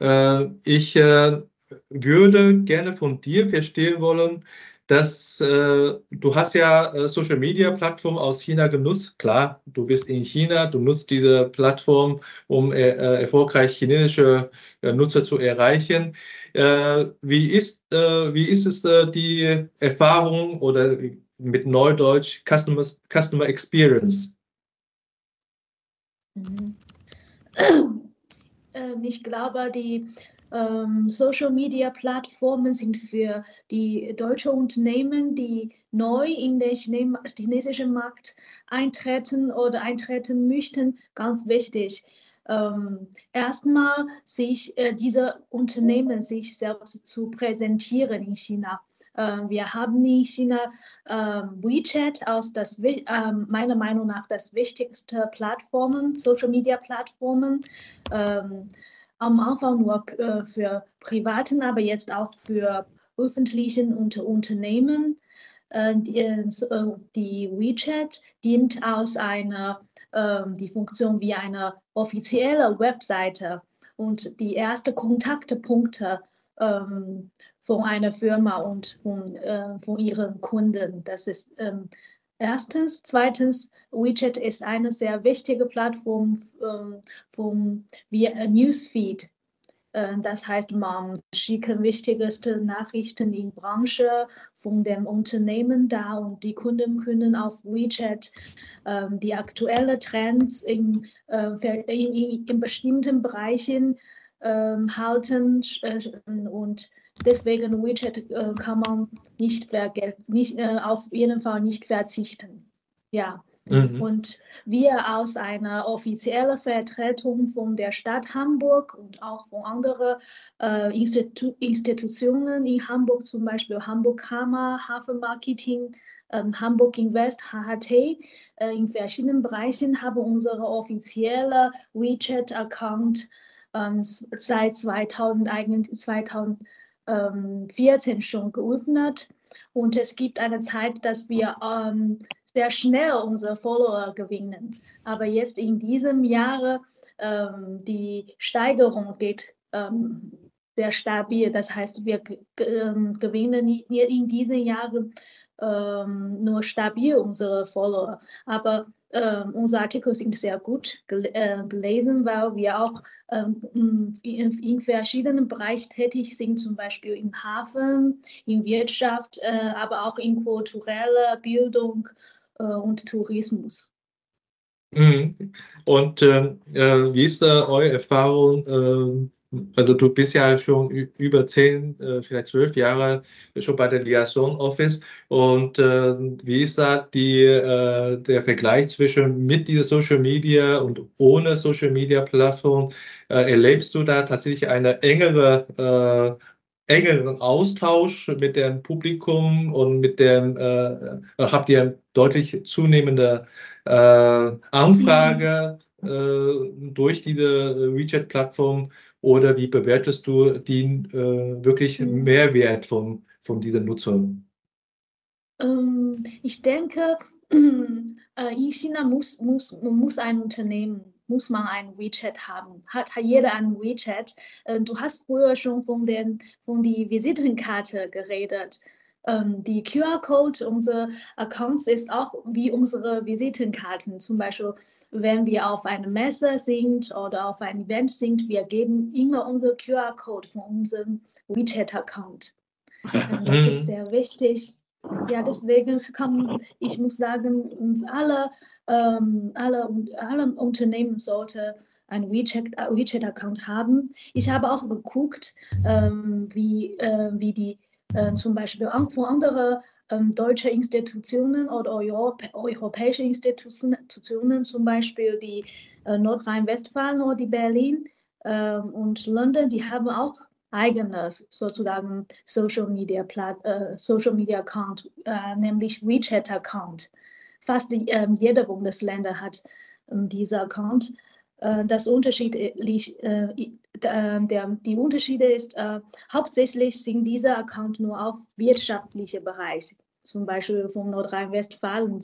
äh, ich äh, würde gerne von dir verstehen wollen, dass äh, du hast ja äh, Social Media Plattformen aus China genutzt. Klar, du bist in China, du nutzt diese Plattform, um äh, erfolgreich chinesische äh, Nutzer zu erreichen. Äh, wie ist, äh, wie ist es äh, die Erfahrung oder mit Neudeutsch Customer, Customer Experience? Mhm. Ähm, ich glaube, die Social-Media-Plattformen sind für die deutschen Unternehmen, die neu in den chinesischen Markt eintreten oder eintreten möchten, ganz wichtig. Ähm, Erstmal sich äh, diese Unternehmen sich selbst zu präsentieren in China. Ähm, wir haben in China ähm, WeChat als das, ähm, meiner Meinung nach das wichtigste Plattformen, Social-Media-Plattformen. Ähm, Am Anfang nur äh, für Privaten, aber jetzt auch für öffentlichen und Unternehmen. Äh, die, äh, die WeChat dient als eine, äh, die Funktion wie eine offizielle Webseite und die ersten Kontaktpunkte äh, von einer Firma und von, äh, von ihren Kunden. Das ist äh, Erstens, zweitens, WeChat ist eine sehr wichtige Plattform ähm, vom Newsfeed. Äh, das heißt, man schickt wichtigste Nachrichten in Branche von dem Unternehmen da und die Kunden können auf WeChat äh, die aktuellen Trends in, äh, in, in bestimmten Bereichen äh, halten äh, und deswegen WeChat äh, kann man nicht, nicht äh, auf jeden Fall nicht verzichten. Ja. Mhm. Und wir aus einer offiziellen Vertretung von der Stadt Hamburg und auch von anderen äh, Institu Institutionen in Hamburg, zum Beispiel Hamburg Hammer, Hafenmarketing, äh, Hamburg Invest, H H T, äh, in verschiedenen Bereichen haben unsere offizielle WeChat-Account äh, seit zweitausend, zweitausend vierzehn schon geöffnet und es gibt eine Zeit, dass wir ähm, sehr schnell unsere Follower gewinnen. Aber jetzt in diesem Jahr ähm, die Steigerung geht ähm, sehr stabil. Das heißt, wir ähm, gewinnen in diesen Jahren ähm, nur stabil unsere Follower. Aber Ähm, unsere Artikel sind sehr gut gel äh, gelesen, weil wir auch ähm, in, in verschiedenen Bereichen tätig sind, zum Beispiel im Hafen, in Wirtschaft, äh, aber auch in kultureller Bildung äh, und Tourismus. Mhm. Und äh, wie ist da eure Erfahrung? Ähm Also du bist ja schon über zehn, vielleicht zwölf Jahre schon bei der Liaison Office und äh, wie ist da die, äh, der Vergleich zwischen mit dieser Social Media und ohne Social Media Plattform? Äh, erlebst du da tatsächlich einen engere, äh, engeren Austausch mit dem Publikum und mit dem, äh, habt ihr deutlich zunehmende äh, Anfrage äh, durch diese WeChat-Plattform? Oder wie bewertest du den äh, wirklichen Mehrwert von, von dieser Nutzung? Ähm, ich denke, äh, in China muss, muss, muss ein Unternehmen, muss man ein WeChat haben. Hat jeder ein WeChat? Äh, du hast früher schon von, den, von der Visitenkarte geredet. Ähm, die Q R-Code unserer Accounts ist auch wie unsere Visitenkarten. Zum Beispiel, wenn wir auf einer Messe sind oder auf einem Event sind, wir geben immer unseren Q R-Code von unserem WeChat-Account. Ähm, das ist sehr wichtig. Ja, deswegen kann ich muss sagen, alle, ähm, alle, alle Unternehmen sollten einen WeChat-Account haben. Ich habe auch geguckt, ähm, wie, äh, wie die äh, zum Beispiel von anderen ähm, deutschen Institutionen oder Europ europäischen Institutionen, zum Beispiel die äh, Nordrhein-Westfalen oder die Berlin äh, und London, die haben auch eigenes sozusagen Social Media Plat äh, Social Media Account, äh, nämlich WeChat Account. Fast äh, jeder Bundesländer hat äh, dieser Account. Äh, das Unterschied äh, der, die Unterschiede ist äh, hauptsächlich sind dieser Account nur auf wirtschaftliche Bereiche. Zum Beispiel von Nordrhein-Westfalen.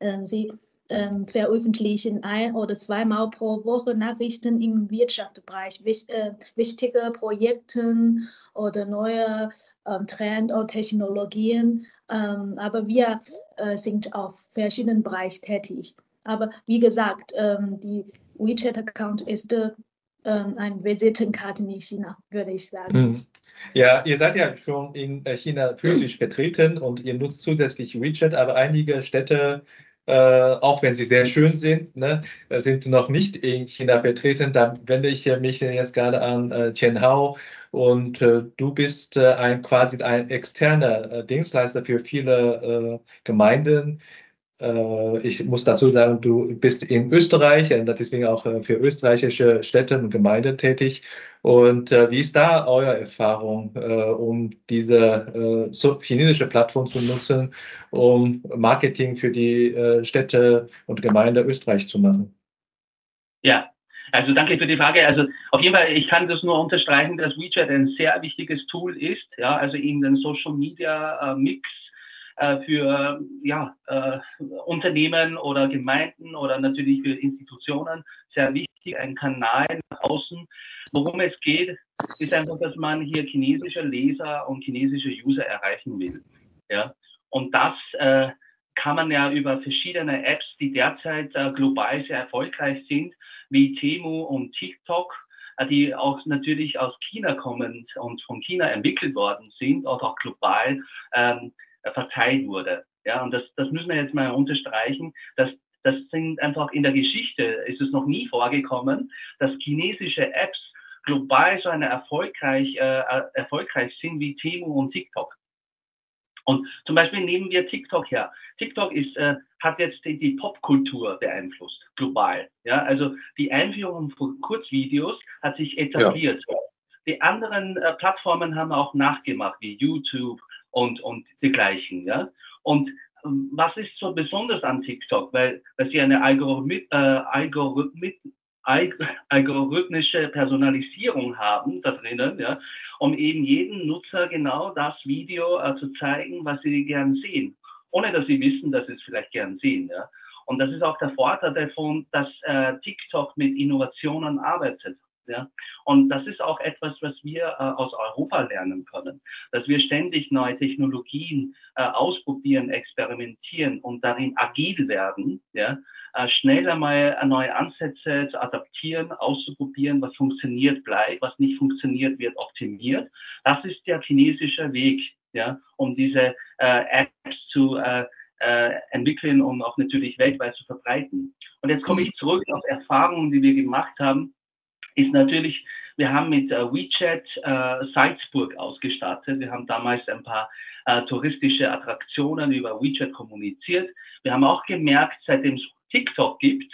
Äh, sie äh, veröffentlichen ein oder zweimal pro Woche Nachrichten im Wirtschaftsbereich, wich, äh, wichtige Projekte oder neue äh, Trends oder Technologien. Ähm, aber wir äh, sind auf verschiedenen Bereichen tätig. Aber wie gesagt, ähm, die WeChat-Account ist äh, eine Visitenkarte in China, würde ich sagen. Mhm. Ja, ihr seid ja schon in China physisch vertreten und ihr nutzt zusätzlich WeChat, aber einige Städte, Äh, auch wenn sie sehr schön sind, ne, sind noch nicht in China vertreten. Da wende ich mich jetzt gerade an äh, Chenhao, und äh, du bist äh, ein quasi ein externer äh, Dienstleister für viele äh, Gemeinden. Äh, ich muss dazu sagen, du bist in Österreich und deswegen auch äh, für österreichische Städte und Gemeinden tätig. Und äh, wie ist da eure Erfahrung, äh, um diese äh, so chinesische Plattform zu nutzen, um Marketing für die äh, Städte und Gemeinde Österreich zu machen? Ja, also danke für die Frage. Also auf jeden Fall, ich kann das nur unterstreichen, dass WeChat ein sehr wichtiges Tool ist, ja, also in den Social Media äh, Mix äh, für ja, äh, Unternehmen oder Gemeinden oder natürlich für Institutionen sehr wichtig, ein Kanal nach außen. Worum es geht, ist einfach, dass man hier chinesische Leser und chinesische User erreichen will. Ja? Und das äh, kann man ja über verschiedene Apps, die derzeit äh, global sehr erfolgreich sind, wie Temu und TikTok, äh, die auch natürlich aus China kommen und von China entwickelt worden sind und auch global ähm, verteilt wurde. Ja? Und das, das müssen wir jetzt mal unterstreichen, dass das sind einfach in der Geschichte, ist es noch nie vorgekommen, dass chinesische Apps global so eine erfolgreich, äh, erfolgreich sind wie Temu und TikTok. Und zum Beispiel nehmen wir TikTok her. TikTok ist, äh, hat jetzt die, die Popkultur beeinflusst, global. Ja, also die Einführung von Kurzvideos hat sich etabliert. Ja. Die anderen äh, Plattformen haben auch nachgemacht, wie YouTube und, und dergleichen. Ja? Und ähm, was ist so besonders an TikTok? Weil, weil sie eine Algorithmik, äh, Algorithmik algorithmische Personalisierung haben da drinnen, ja, um eben jedem Nutzer genau das Video äh, zu zeigen, was sie gern sehen, ohne dass sie wissen, dass sie es vielleicht gern sehen. Ja. Und das ist auch der Vorteil davon, dass äh, TikTok mit Innovationen arbeitet. Ja. Und das ist auch etwas, was wir äh, aus Europa lernen können, dass wir ständig neue Technologien äh, ausprobieren, experimentieren und darin agil werden, ja, äh, schneller mal neue Ansätze zu adaptieren, auszuprobieren, was funktioniert bleibt, was nicht funktioniert wird optimiert. Das ist der chinesische Weg, ja, um diese äh, Apps zu äh, äh, entwickeln und auch natürlich weltweit zu verbreiten. Und jetzt komme ich zurück auf Erfahrungen, die wir gemacht haben. Ist natürlich, wir haben mit äh, WeChat äh, Salzburg ausgestattet. Wir haben damals ein paar äh, touristische Attraktionen über WeChat kommuniziert. Wir haben auch gemerkt, seitdem es TikTok gibt,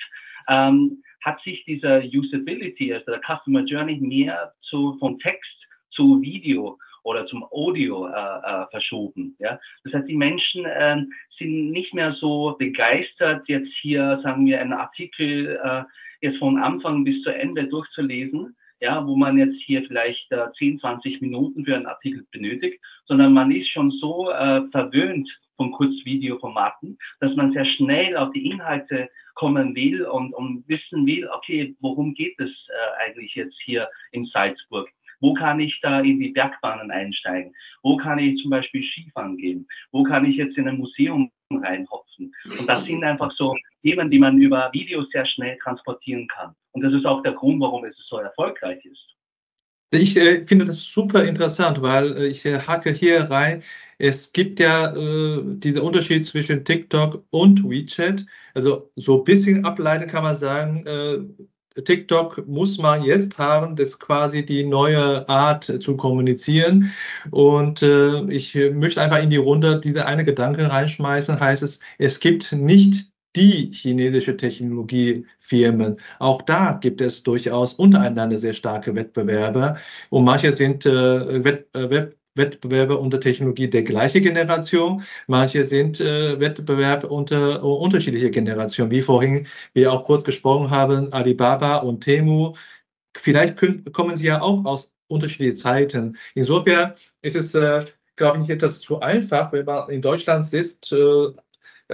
ähm, hat sich dieser Usability, also der Customer Journey, mehr zu, von Text zu Video oder zum Audio äh, äh, verschoben. Ja? Das heißt, die Menschen äh, sind nicht mehr so begeistert, jetzt hier, sagen wir, einen Artikel äh, jetzt von Anfang bis zu Ende durchzulesen, ja, wo man jetzt hier vielleicht äh, zehn, zwanzig Minuten für einen Artikel benötigt, sondern man ist schon so äh, verwöhnt von Kurzvideoformaten, dass man sehr schnell auf die Inhalte kommen will und, und wissen will, okay, worum geht es äh, eigentlich jetzt hier in Salzburg? Wo kann ich da in die Bergbahnen einsteigen? Wo kann ich zum Beispiel Skifahren gehen? Wo kann ich jetzt in ein Museum reinhopfen? Und das sind einfach so Themen, die man über Videos sehr schnell transportieren kann. Und das ist auch der Grund, warum es so erfolgreich ist. Ich äh, finde das super interessant, weil äh, ich äh, hacke hier rein. Es gibt ja äh, diesen Unterschied zwischen TikTok und WeChat. Also so ein bisschen ableiten kann man sagen, äh, TikTok muss man jetzt haben, das ist quasi die neue Art zu kommunizieren. Und äh, ich möchte einfach in die Runde diese eine Gedanke reinschmeißen, heißt es, es gibt nicht die chinesische Technologiefirmen. Auch da gibt es durchaus untereinander sehr starke Wettbewerber. Und manche sind äh, Wett, äh, Web Wettbewerbe unter Technologie der gleichen Generation. Manche sind äh, Wettbewerb unter äh, unterschiedliche Generationen. Wie vorhin wir auch kurz gesprochen haben, Alibaba und Temu. Vielleicht können, kommen sie ja auch aus unterschiedlichen Zeiten. Insofern ist es, äh, glaube ich, etwas zu einfach, wenn man in Deutschland sitzt, äh,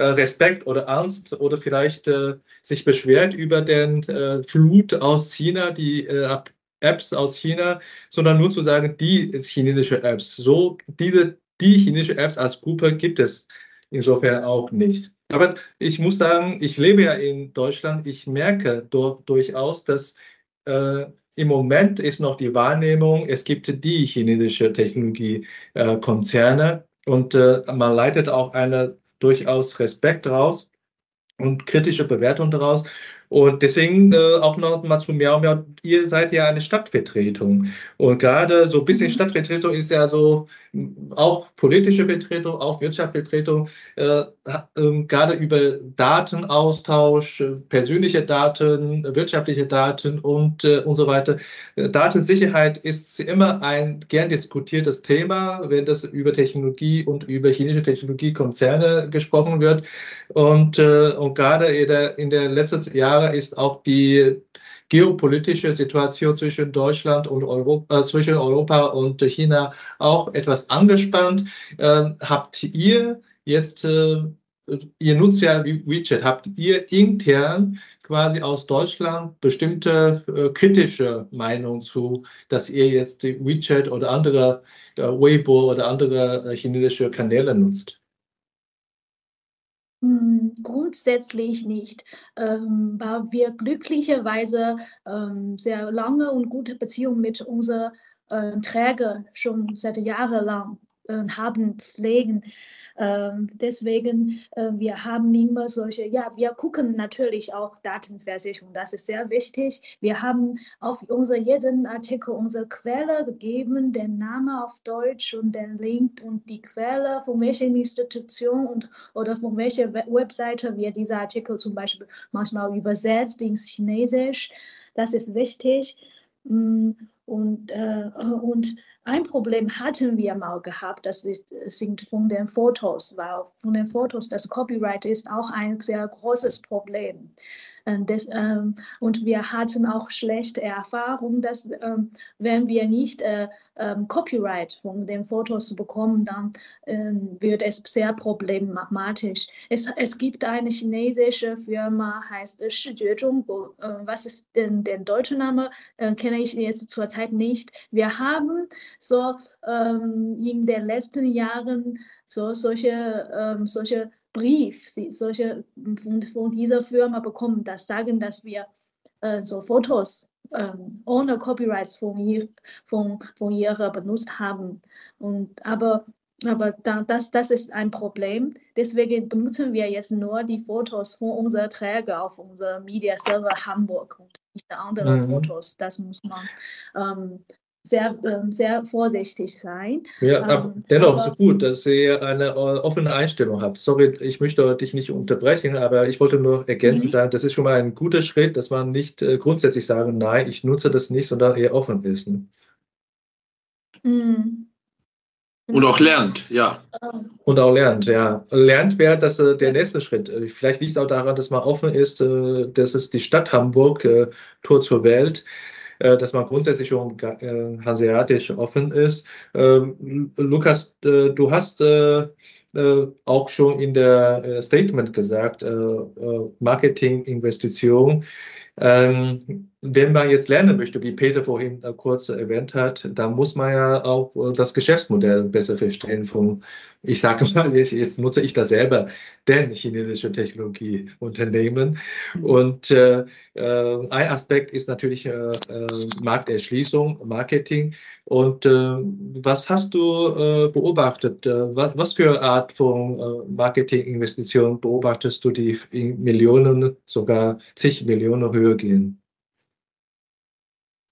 Respekt oder Angst oder vielleicht äh, sich beschwert über den äh, Flut aus China, die äh, Apps aus China, sondern nur zu sagen, die chinesische Apps. So, diese, die chinesische Apps als Gruppe gibt es insofern auch nicht. Aber ich muss sagen, ich lebe ja in Deutschland, ich merke do, durchaus, dass äh, im Moment ist noch die Wahrnehmung, es gibt die chinesische Technologiekonzerne äh, und äh, man leitet auch eine durchaus Respekt daraus und kritische Bewertung daraus. Und deswegen äh, auch noch mal zu Miaomiao, ihr seid ja eine Stadtvertretung. Und gerade so ein bisschen Stadtvertretung ist ja so auch politische Vertretung, auch Wirtschaftsvertretung, äh, äh, gerade über Datenaustausch, persönliche Daten, wirtschaftliche Daten und, äh, und so weiter. Datensicherheit ist immer ein gern diskutiertes Thema, wenn das über Technologie und über chinesische Technologiekonzerne gesprochen wird. Und, äh, und gerade in der, in der letzten Jahr ist auch die geopolitische Situation zwischen Deutschland und Europa, äh, zwischen Europa und China auch etwas angespannt. Ähm, habt ihr jetzt, äh, ihr nutzt ja WeChat, habt ihr intern quasi aus Deutschland bestimmte äh, kritische Meinung zu, dass ihr jetzt die WeChat oder andere äh, Weibo oder andere äh, chinesische Kanäle nutzt? Hm, grundsätzlich nicht, ähm, weil wir glücklicherweise ähm, sehr lange und gute Beziehungen mit unseren äh, Trägern schon seit jahrelang äh, haben, pflegen. Ähm, deswegen, äh, wir haben immer solche, ja, wir gucken natürlich auch Datenversicherung, das ist sehr wichtig. Wir haben auf unser jeden Artikel unsere Quelle gegeben, den Namen auf Deutsch und den Link und die Quelle, von welcher Institution und, oder von welcher Webseite wir diese Artikel zum Beispiel manchmal übersetzt ins Chinesisch. Das ist wichtig. Und, äh, und ein Problem hatten wir mal gehabt, das ist, sind von den Fotos, weil von den Fotos, das Copyright ist auch ein sehr großes Problem. Und, das, ähm, und wir hatten auch schlechte Erfahrungen, dass ähm, wenn wir nicht äh, ähm, Copyright von den Fotos bekommen, dann ähm, wird es sehr problematisch. Es, es gibt eine chinesische Firma, heißt Shijue Zhongguo, äh, was ist denn der deutsche Name, äh, kenne ich jetzt zurzeit nicht. Wir haben so ähm, in den letzten Jahren so solche, ähm, solche Brief, sie, solche von, von dieser Firma bekommen, das sagen, dass wir äh, so Fotos ähm, ohne Copyrights von, ihr, von, von ihrer benutzt haben. Und, aber aber da, das, das ist ein Problem. Deswegen benutzen wir jetzt nur die Fotos von unseren Trägern auf unserem Media Server Hamburg und nicht andere mhm. Fotos. Das muss man ähm, sehr, sehr vorsichtig sein. Ja, aber ähm, dennoch aber, so gut, dass ihr eine offene Einstellung habt. Sorry, ich möchte dich nicht unterbrechen, aber ich wollte nur ergänzend sagen, das ist schon mal ein guter Schritt, dass man nicht grundsätzlich sagen, nein, ich nutze das nicht, sondern eher offen ist. Mhm. Und auch lernt, ja. Und auch lernt, ja. Lernt wäre das äh, der nächste Schritt. Vielleicht liegt es auch daran, dass man offen ist, äh, dass es die Stadt Hamburg, äh, Tour zur Welt, dass man grundsätzlich schon hanseatisch offen ist. Lukas, du hast auch schon in der Statement gesagt, Marketinginvestition Ähm, wenn man jetzt lernen möchte, wie Peter vorhin kurz erwähnt hat, dann muss man ja auch das Geschäftsmodell besser verstehen. Vom, ich sage mal, jetzt nutze ich das selber, denn chinesische Technologieunternehmen. Und äh, ein Aspekt ist natürlich äh, Markterschließung, Marketing. Und äh, was hast du äh, beobachtet? Was, was für Art von äh, Marketinginvestitionen beobachtest du, die in Millionen, sogar zig Millionen höher gehen?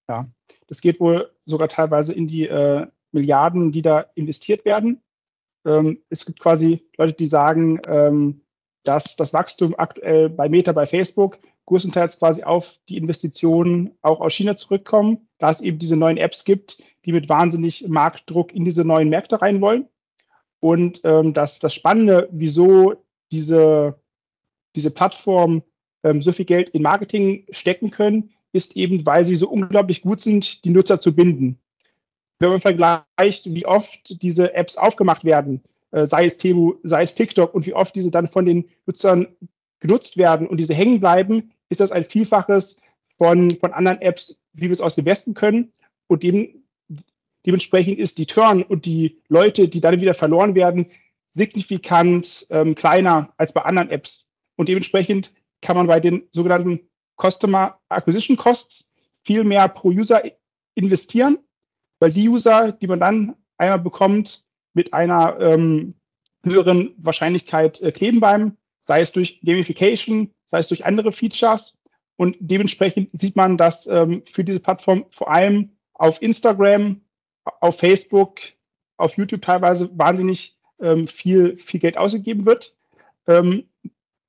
Ja, das geht wohl sogar teilweise in die äh, Milliarden, die da investiert werden. Ähm, es gibt quasi Leute, die sagen, ähm, dass das Wachstum aktuell bei Meta, bei Facebook größtenteils quasi auf die Investitionen auch aus China zurückkommen, da es eben diese neuen Apps gibt, die mit wahnsinnig Marktdruck in diese neuen Märkte rein wollen. Und ähm, das, das Spannende, wieso diese, diese Plattform ähm, so viel Geld in Marketing stecken können, ist eben, weil sie so unglaublich gut sind, die Nutzer zu binden. Wenn man vergleicht, wie oft diese Apps aufgemacht werden, äh, sei es Temu, sei es TikTok, und wie oft diese dann von den Nutzern genutzt werden und diese hängen bleiben, ist das ein Vielfaches von, von anderen Apps, wie wir es aus dem Westen können. Und dem, dementsprechend ist die Turn und die Leute, die dann wieder verloren werden, signifikant ähm, kleiner als bei anderen Apps. Und dementsprechend kann man bei den sogenannten Customer Acquisition Costs viel mehr pro User investieren, weil die User, die man dann einmal bekommt, mit einer ähm, höheren Wahrscheinlichkeit äh, kleben bleiben, sei es durch Gamification, sei es durch andere Features. Und dementsprechend sieht man, dass ähm, für diese Plattform vor allem auf Instagram, auf Facebook, auf YouTube teilweise wahnsinnig ähm, viel, viel Geld ausgegeben wird. Ähm,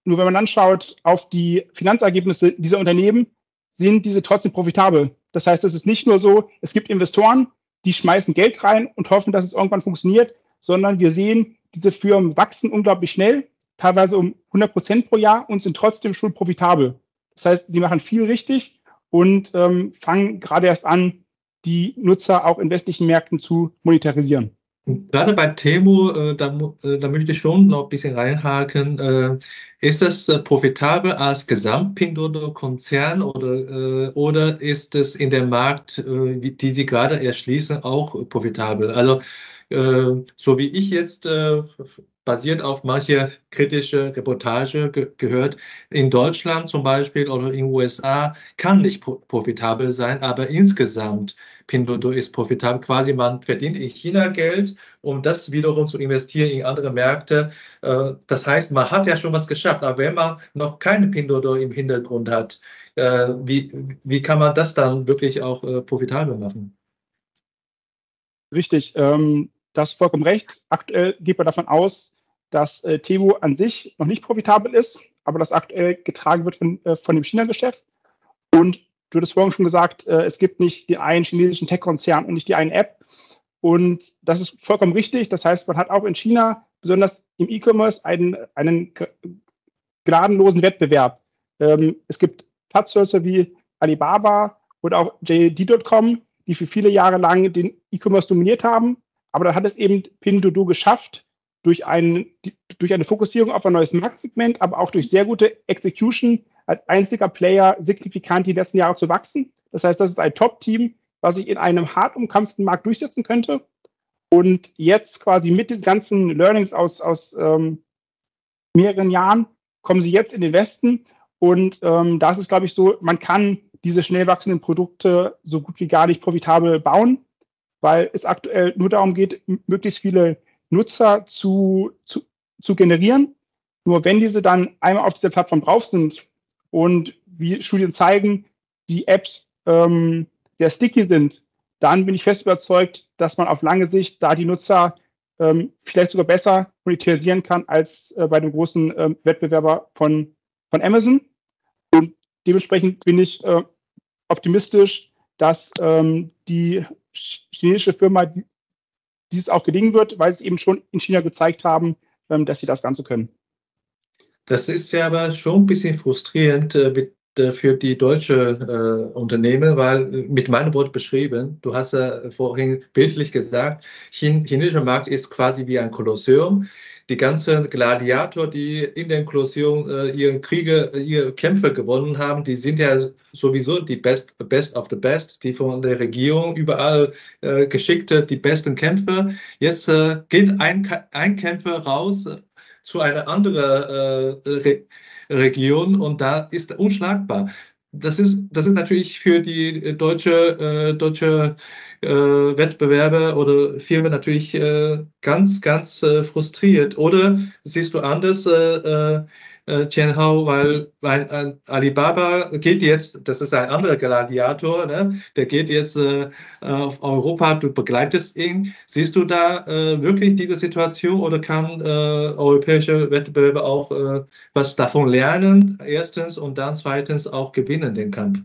Nur wenn man dann schaut auf die Finanzergebnisse dieser Unternehmen, sind diese trotzdem profitabel. Das heißt, es ist nicht nur so, es gibt Investoren, die schmeißen Geld rein und hoffen, dass es irgendwann funktioniert, sondern wir sehen, diese Firmen wachsen unglaublich schnell, teilweise um hundert Prozent pro Jahr, und sind trotzdem schon profitabel. Das heißt, sie machen viel richtig und ähm, fangen gerade erst an, die Nutzer auch in westlichen Märkten zu monetarisieren. Gerade bei Temu, da, da möchte ich schon noch ein bisschen reinhaken. Ist es profitabel als Gesamt-Pinduoduo-Konzern oder, oder ist es in der Markt, die Sie gerade erschließen, auch profitabel? Also so wie ich jetzt basiert auf manche kritische Reportage ge gehört, in Deutschland zum Beispiel oder in den U S A kann nicht pro profitabel sein, aber insgesamt Pinduoduo ist profitabel. Quasi man verdient in China Geld, um das wiederum zu investieren in andere Märkte. Äh, das heißt, man hat ja schon was geschafft, aber wenn man noch keine Pinduoduo im Hintergrund hat, äh, wie, wie kann man das dann wirklich auch äh, profitabel machen? Richtig, ähm, das ist vollkommen recht. Aktuell geht man davon aus, dass äh, Temu an sich noch nicht profitabel ist, aber das aktuell getragen wird von, äh, von dem China-Geschäft. Und du hattest vorhin schon gesagt, äh, es gibt nicht den einen chinesischen Tech-Konzern und nicht die eine App. Und das ist vollkommen richtig. Das heißt, man hat auch in China, besonders im E-Commerce, einen, einen gnadenlosen Wettbewerb. Ähm, es gibt Platzhölzer wie Alibaba oder auch J D Punkt com, die für viele Jahre lang den E-Commerce dominiert haben. Aber dann hat es eben Pinduoduo geschafft, durch, ein, durch eine Fokussierung auf ein neues Marktsegment, aber auch durch sehr gute Execution als einziger Player signifikant die letzten Jahre zu wachsen. Das heißt, das ist ein Top-Team, was sich in einem hart umkämpften Markt durchsetzen könnte. Und jetzt quasi mit den ganzen Learnings aus, aus ähm, mehreren Jahren kommen sie jetzt in den Westen. Und ähm, da ist es, glaube ich, so, man kann diese schnell wachsenden Produkte so gut wie gar nicht profitabel bauen, weil es aktuell nur darum geht, möglichst viele Nutzer zu, zu, zu generieren. Nur wenn diese dann einmal auf dieser Plattform drauf sind und, wie Studien zeigen, die Apps ähm, sehr sticky sind, dann bin ich fest überzeugt, dass man auf lange Sicht da die Nutzer ähm, vielleicht sogar besser monetarisieren kann als äh, bei dem großen äh, Wettbewerber von, von Amazon. Und dementsprechend bin ich äh, optimistisch, dass ähm, die chinesische Firma dies auch gelingen wird, weil sie eben schon in China gezeigt haben, dass sie das Ganze können. Das ist ja aber schon ein bisschen frustrierend mit, für die deutsche äh, Unternehmen, weil mit meinem Wort beschrieben, du hast ja vorhin bildlich gesagt, Chin, chinesischer Markt ist quasi wie ein Kolosseum. die ganzen Gladiator, die in der Inklusion äh, ihre Kriege, ihre Kämpfe gewonnen haben, die sind ja sowieso die Best, Best of the Best, die von der Regierung überall äh, geschickte, die besten Kämpfer. Jetzt äh, geht ein, ein Kämpfer raus zu einer anderen äh, Re Region und da ist er unschlagbar. Das ist, das ist natürlich für die deutsche, äh, deutsche äh, Wettbewerber oder Firmen natürlich äh, ganz, ganz äh, frustriert. Oder siehst du anders, äh, äh, Chenhao, weil, weil äh, Alibaba geht jetzt, das ist ein anderer Gladiator, ne? Der geht jetzt äh, auf Europa, du begleitest ihn. Siehst du da äh, wirklich diese Situation oder kann äh, europäische Wettbewerber auch äh, was davon lernen, erstens, und dann zweitens auch gewinnen den Kampf?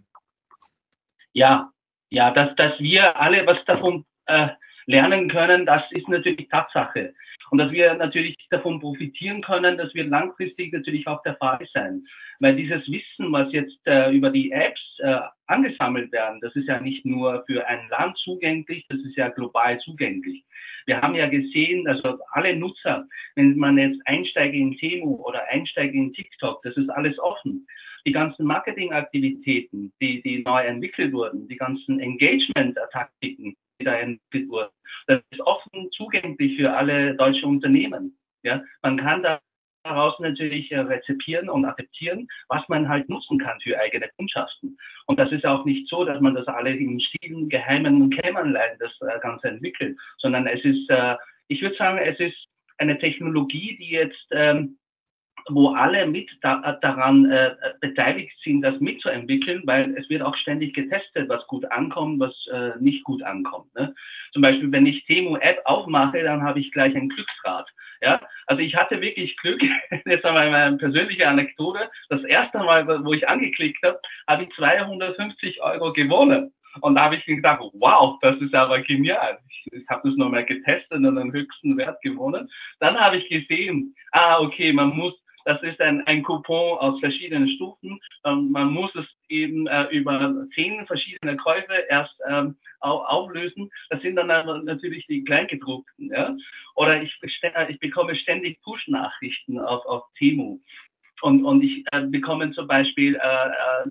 Ja, ja, dass, dass wir alle was davon äh, lernen können, das ist natürlich Tatsache. Und dass wir natürlich davon profitieren können, das wird langfristig natürlich auch der Fall sein. Weil dieses Wissen, was jetzt äh, über die Apps äh, angesammelt werden, das ist ja nicht nur für ein Land zugänglich, das ist ja global zugänglich. Wir haben ja gesehen, also alle Nutzer, wenn man jetzt einsteigt in Temu oder einsteigt in TikTok, das ist alles offen. Die ganzen Marketingaktivitäten, die, die neu entwickelt wurden, die ganzen Engagement-Taktiken, die da entwickelt wurden, das ist offen zugänglich für alle deutsche Unternehmen. Ja, man kann da daraus natürlich rezipieren und akzeptieren, was man halt nutzen kann für eigene Kundschaften. Und das ist auch nicht so, dass man das alle in stillen, geheimen Kämmerlein das Ganze entwickelt, sondern es ist, ich würde sagen, es ist eine Technologie, die jetzt, wo alle mit daran beteiligt sind, das mitzuentwickeln, weil es wird auch ständig getestet, was gut ankommt, was nicht gut ankommt. Zum Beispiel, wenn ich Temu-App aufmache, dann habe ich gleich ein Glücksrad. Ja, also ich hatte wirklich Glück, jetzt einmal meine persönliche Anekdote, das erste Mal, wo ich angeklickt habe, habe ich zweihundertfünfzig Euro gewonnen. Und da habe ich gedacht, wow, das ist aber genial. Ich, ich habe das nochmal getestet und den höchsten Wert gewonnen. Dann habe ich gesehen, ah, okay, man muss, das ist ein, ein Coupon aus verschiedenen Stufen. Ähm, man muss es eben äh, über zehn verschiedene Käufe erst ähm, au auflösen. Das sind dann natürlich die Kleingedruckten. Ja? Oder ich, ich bekomme ständig Push-Nachrichten auf, auf Temu. Und, und ich äh, bekomme zum Beispiel äh,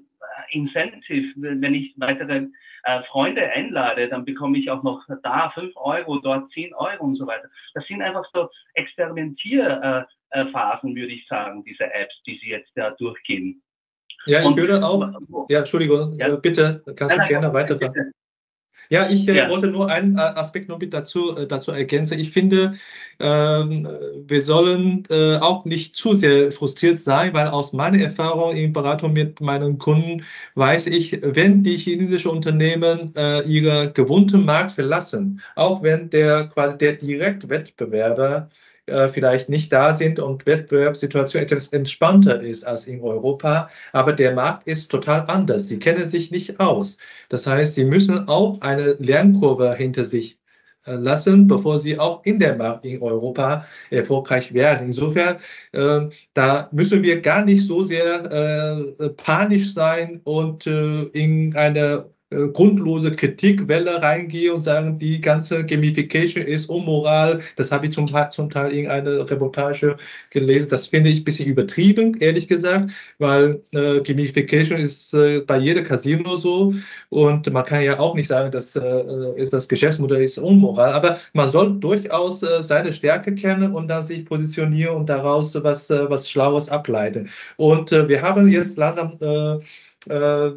Incentive, wenn ich weitere äh, Freunde einlade, dann bekomme ich auch noch da fünf Euro, dort zehn Euro und so weiter. Das sind einfach so Experimentier- äh, Phasen, würde ich sagen, diese Apps, die sie jetzt da durchgehen. Ja, ich würde auch, ja, Entschuldigung, ja. Bitte, kannst du gerne weiterfahren. Ja, ich äh, ja. wollte nur einen Aspekt noch mit dazu, äh, dazu ergänzen. Ich finde, ähm, wir sollen äh, auch nicht zu sehr frustriert sein, weil aus meiner Erfahrung in Beratung mit meinen Kunden weiß ich, wenn die chinesischen Unternehmen äh, ihren gewohnten Markt verlassen, auch wenn der quasi der Direktwettbewerber vielleicht nicht da sind und Wettbewerbssituation etwas entspannter ist als in Europa, aber der Markt ist total anders. Sie kennen sich nicht aus. Das heißt, sie müssen auch eine Lernkurve hinter sich lassen, bevor sie auch in der Markt in Europa erfolgreich werden. Insofern, äh, da müssen wir gar nicht so sehr äh, panisch sein und äh, in eine grundlose Kritikwelle reingehe und sagen, die ganze Gamification ist unmoral. Das habe ich zum, zum Teil in einer Reportage gelesen. Das finde ich ein bisschen übertrieben, ehrlich gesagt, weil äh, Gamification ist äh, bei jedem Casino so und man kann ja auch nicht sagen, dass äh, ist das Geschäftsmodell ist unmoral, aber man soll durchaus äh, seine Stärke kennen und dann sich positionieren und daraus was, äh, was Schlaues ableiten. Und äh, wir haben jetzt langsam äh, äh,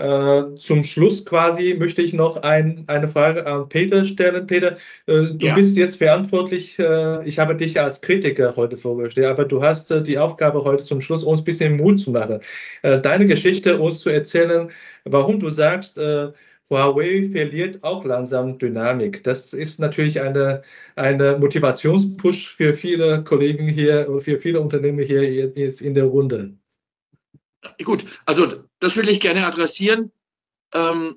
Äh, zum Schluss quasi möchte ich noch ein, eine Frage an Peter stellen. Peter, äh, du ja. bist jetzt verantwortlich, äh, ich habe dich als Kritiker heute vorgestellt, aber du hast äh, die Aufgabe heute zum Schluss, uns ein bisschen Mut zu machen. Äh, deine Geschichte uns zu erzählen, warum du sagst, äh, Huawei verliert auch langsam Dynamik. Das ist natürlich eine, eine Motivationspush für viele Kollegen hier und für viele Unternehmen hier jetzt in der Runde. Gut, also das will ich gerne adressieren. Ähm,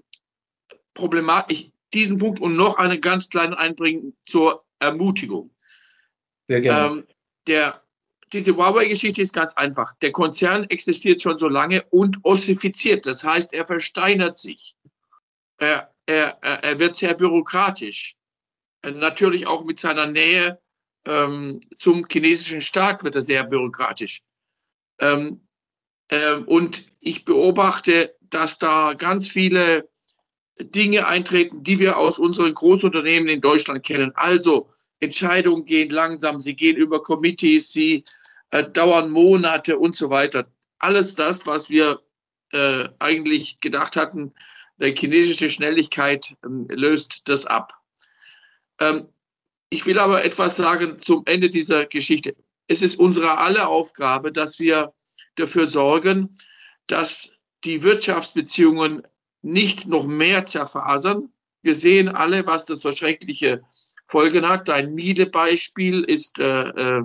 problematisch, diesen Punkt und noch einen ganz kleinen einbringen zur Ermutigung. Sehr gerne. Ähm, der, diese Huawei-Geschichte ist ganz einfach. Der Konzern existiert schon so lange und ossifiziert. Das heißt, er versteinert sich. Er, er, er wird sehr bürokratisch. Natürlich auch mit seiner Nähe ähm, zum chinesischen Staat wird er sehr bürokratisch. Ähm, ähm, und ich beobachte, dass da ganz viele Dinge eintreten, die wir aus unseren Großunternehmen in Deutschland kennen. Also Entscheidungen gehen langsam, sie gehen über Committees, sie äh, dauern Monate und so weiter. Alles das, was wir äh, eigentlich gedacht hatten, der chinesische Schnelligkeit äh, löst das ab. Ähm, ich will aber etwas sagen zum Ende dieser Geschichte. Es ist unsere aller Aufgabe, dass wir dafür sorgen, dass die Wirtschaftsbeziehungen nicht noch mehr zerfasern. Wir sehen alle, was das für schreckliche Folgen hat. Dein Miele-Beispiel ist äh, äh,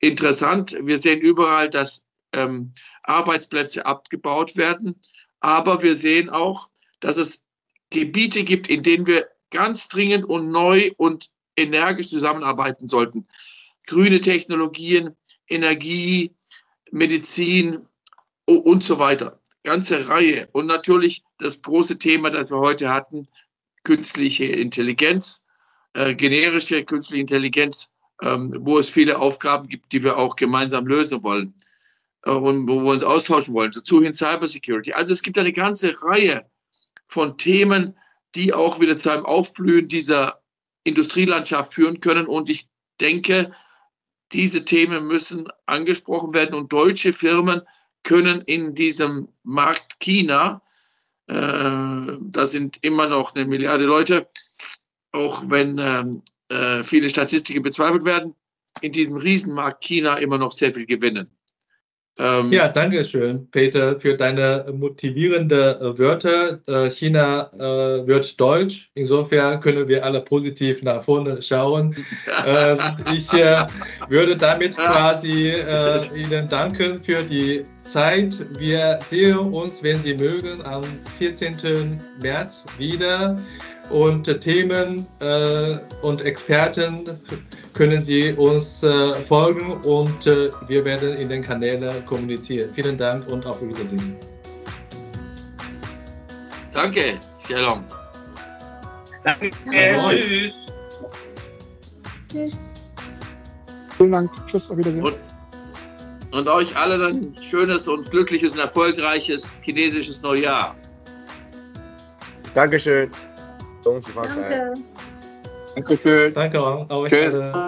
interessant. Wir sehen überall, dass ähm, Arbeitsplätze abgebaut werden. Aber wir sehen auch, dass es Gebiete gibt, in denen wir ganz dringend und neu und energisch zusammenarbeiten sollten. Grüne Technologien, Energie, Medizin und so weiter. Ganze Reihe. Und natürlich das große Thema, das wir heute hatten, künstliche Intelligenz, äh, generische künstliche Intelligenz, ähm, wo es viele Aufgaben gibt, die wir auch gemeinsam lösen wollen äh, und wo wir uns austauschen wollen. Dazu hin Cybersecurity. Also es gibt eine ganze Reihe von Themen, die auch wieder zu einem Aufblühen dieser Industrielandschaft führen können. Und ich denke, diese Themen müssen angesprochen werden und deutsche Firmen können in diesem Markt China, äh, da sind immer noch eine Milliarde Leute, auch wenn ähm, äh, viele Statistiken bezweifelt werden, in diesem Riesenmarkt China immer noch sehr viel gewinnen. Ähm, ja, danke schön, Peter, für deine motivierenden Wörter. Äh, China äh, wird deutsch, insofern können wir alle positiv nach vorne schauen. äh, ich äh, würde damit quasi äh, Ihnen danken für die Zeit. Wir sehen uns, wenn Sie mögen, am vierzehnten März wieder. Und äh, Themen äh, und Experten können Sie uns äh, folgen und äh, wir werden in den Kanälen kommunizieren. Vielen Dank und auf Wiedersehen. Danke, Shalom. Danke. Tschüss. Tschüss. Vielen Dank. Tschüss, auf Wiedersehen. Und, und euch alle ein schönes und glückliches und erfolgreiches chinesisches Neujahr. Dankeschön. Danke. Dankeschön. Danke auch. Tschüss. Das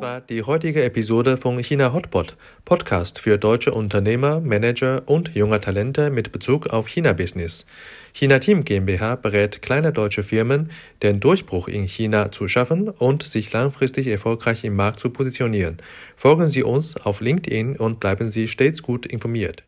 war die heutige Episode von China Hotpot, Podcast für deutsche Unternehmer, Manager und junge Talente mit Bezug auf China-Business. China Team GmbH berät kleine deutsche Firmen, den Durchbruch in China zu schaffen und sich langfristig erfolgreich im Markt zu positionieren. Folgen Sie uns auf LinkedIn und bleiben Sie stets gut informiert.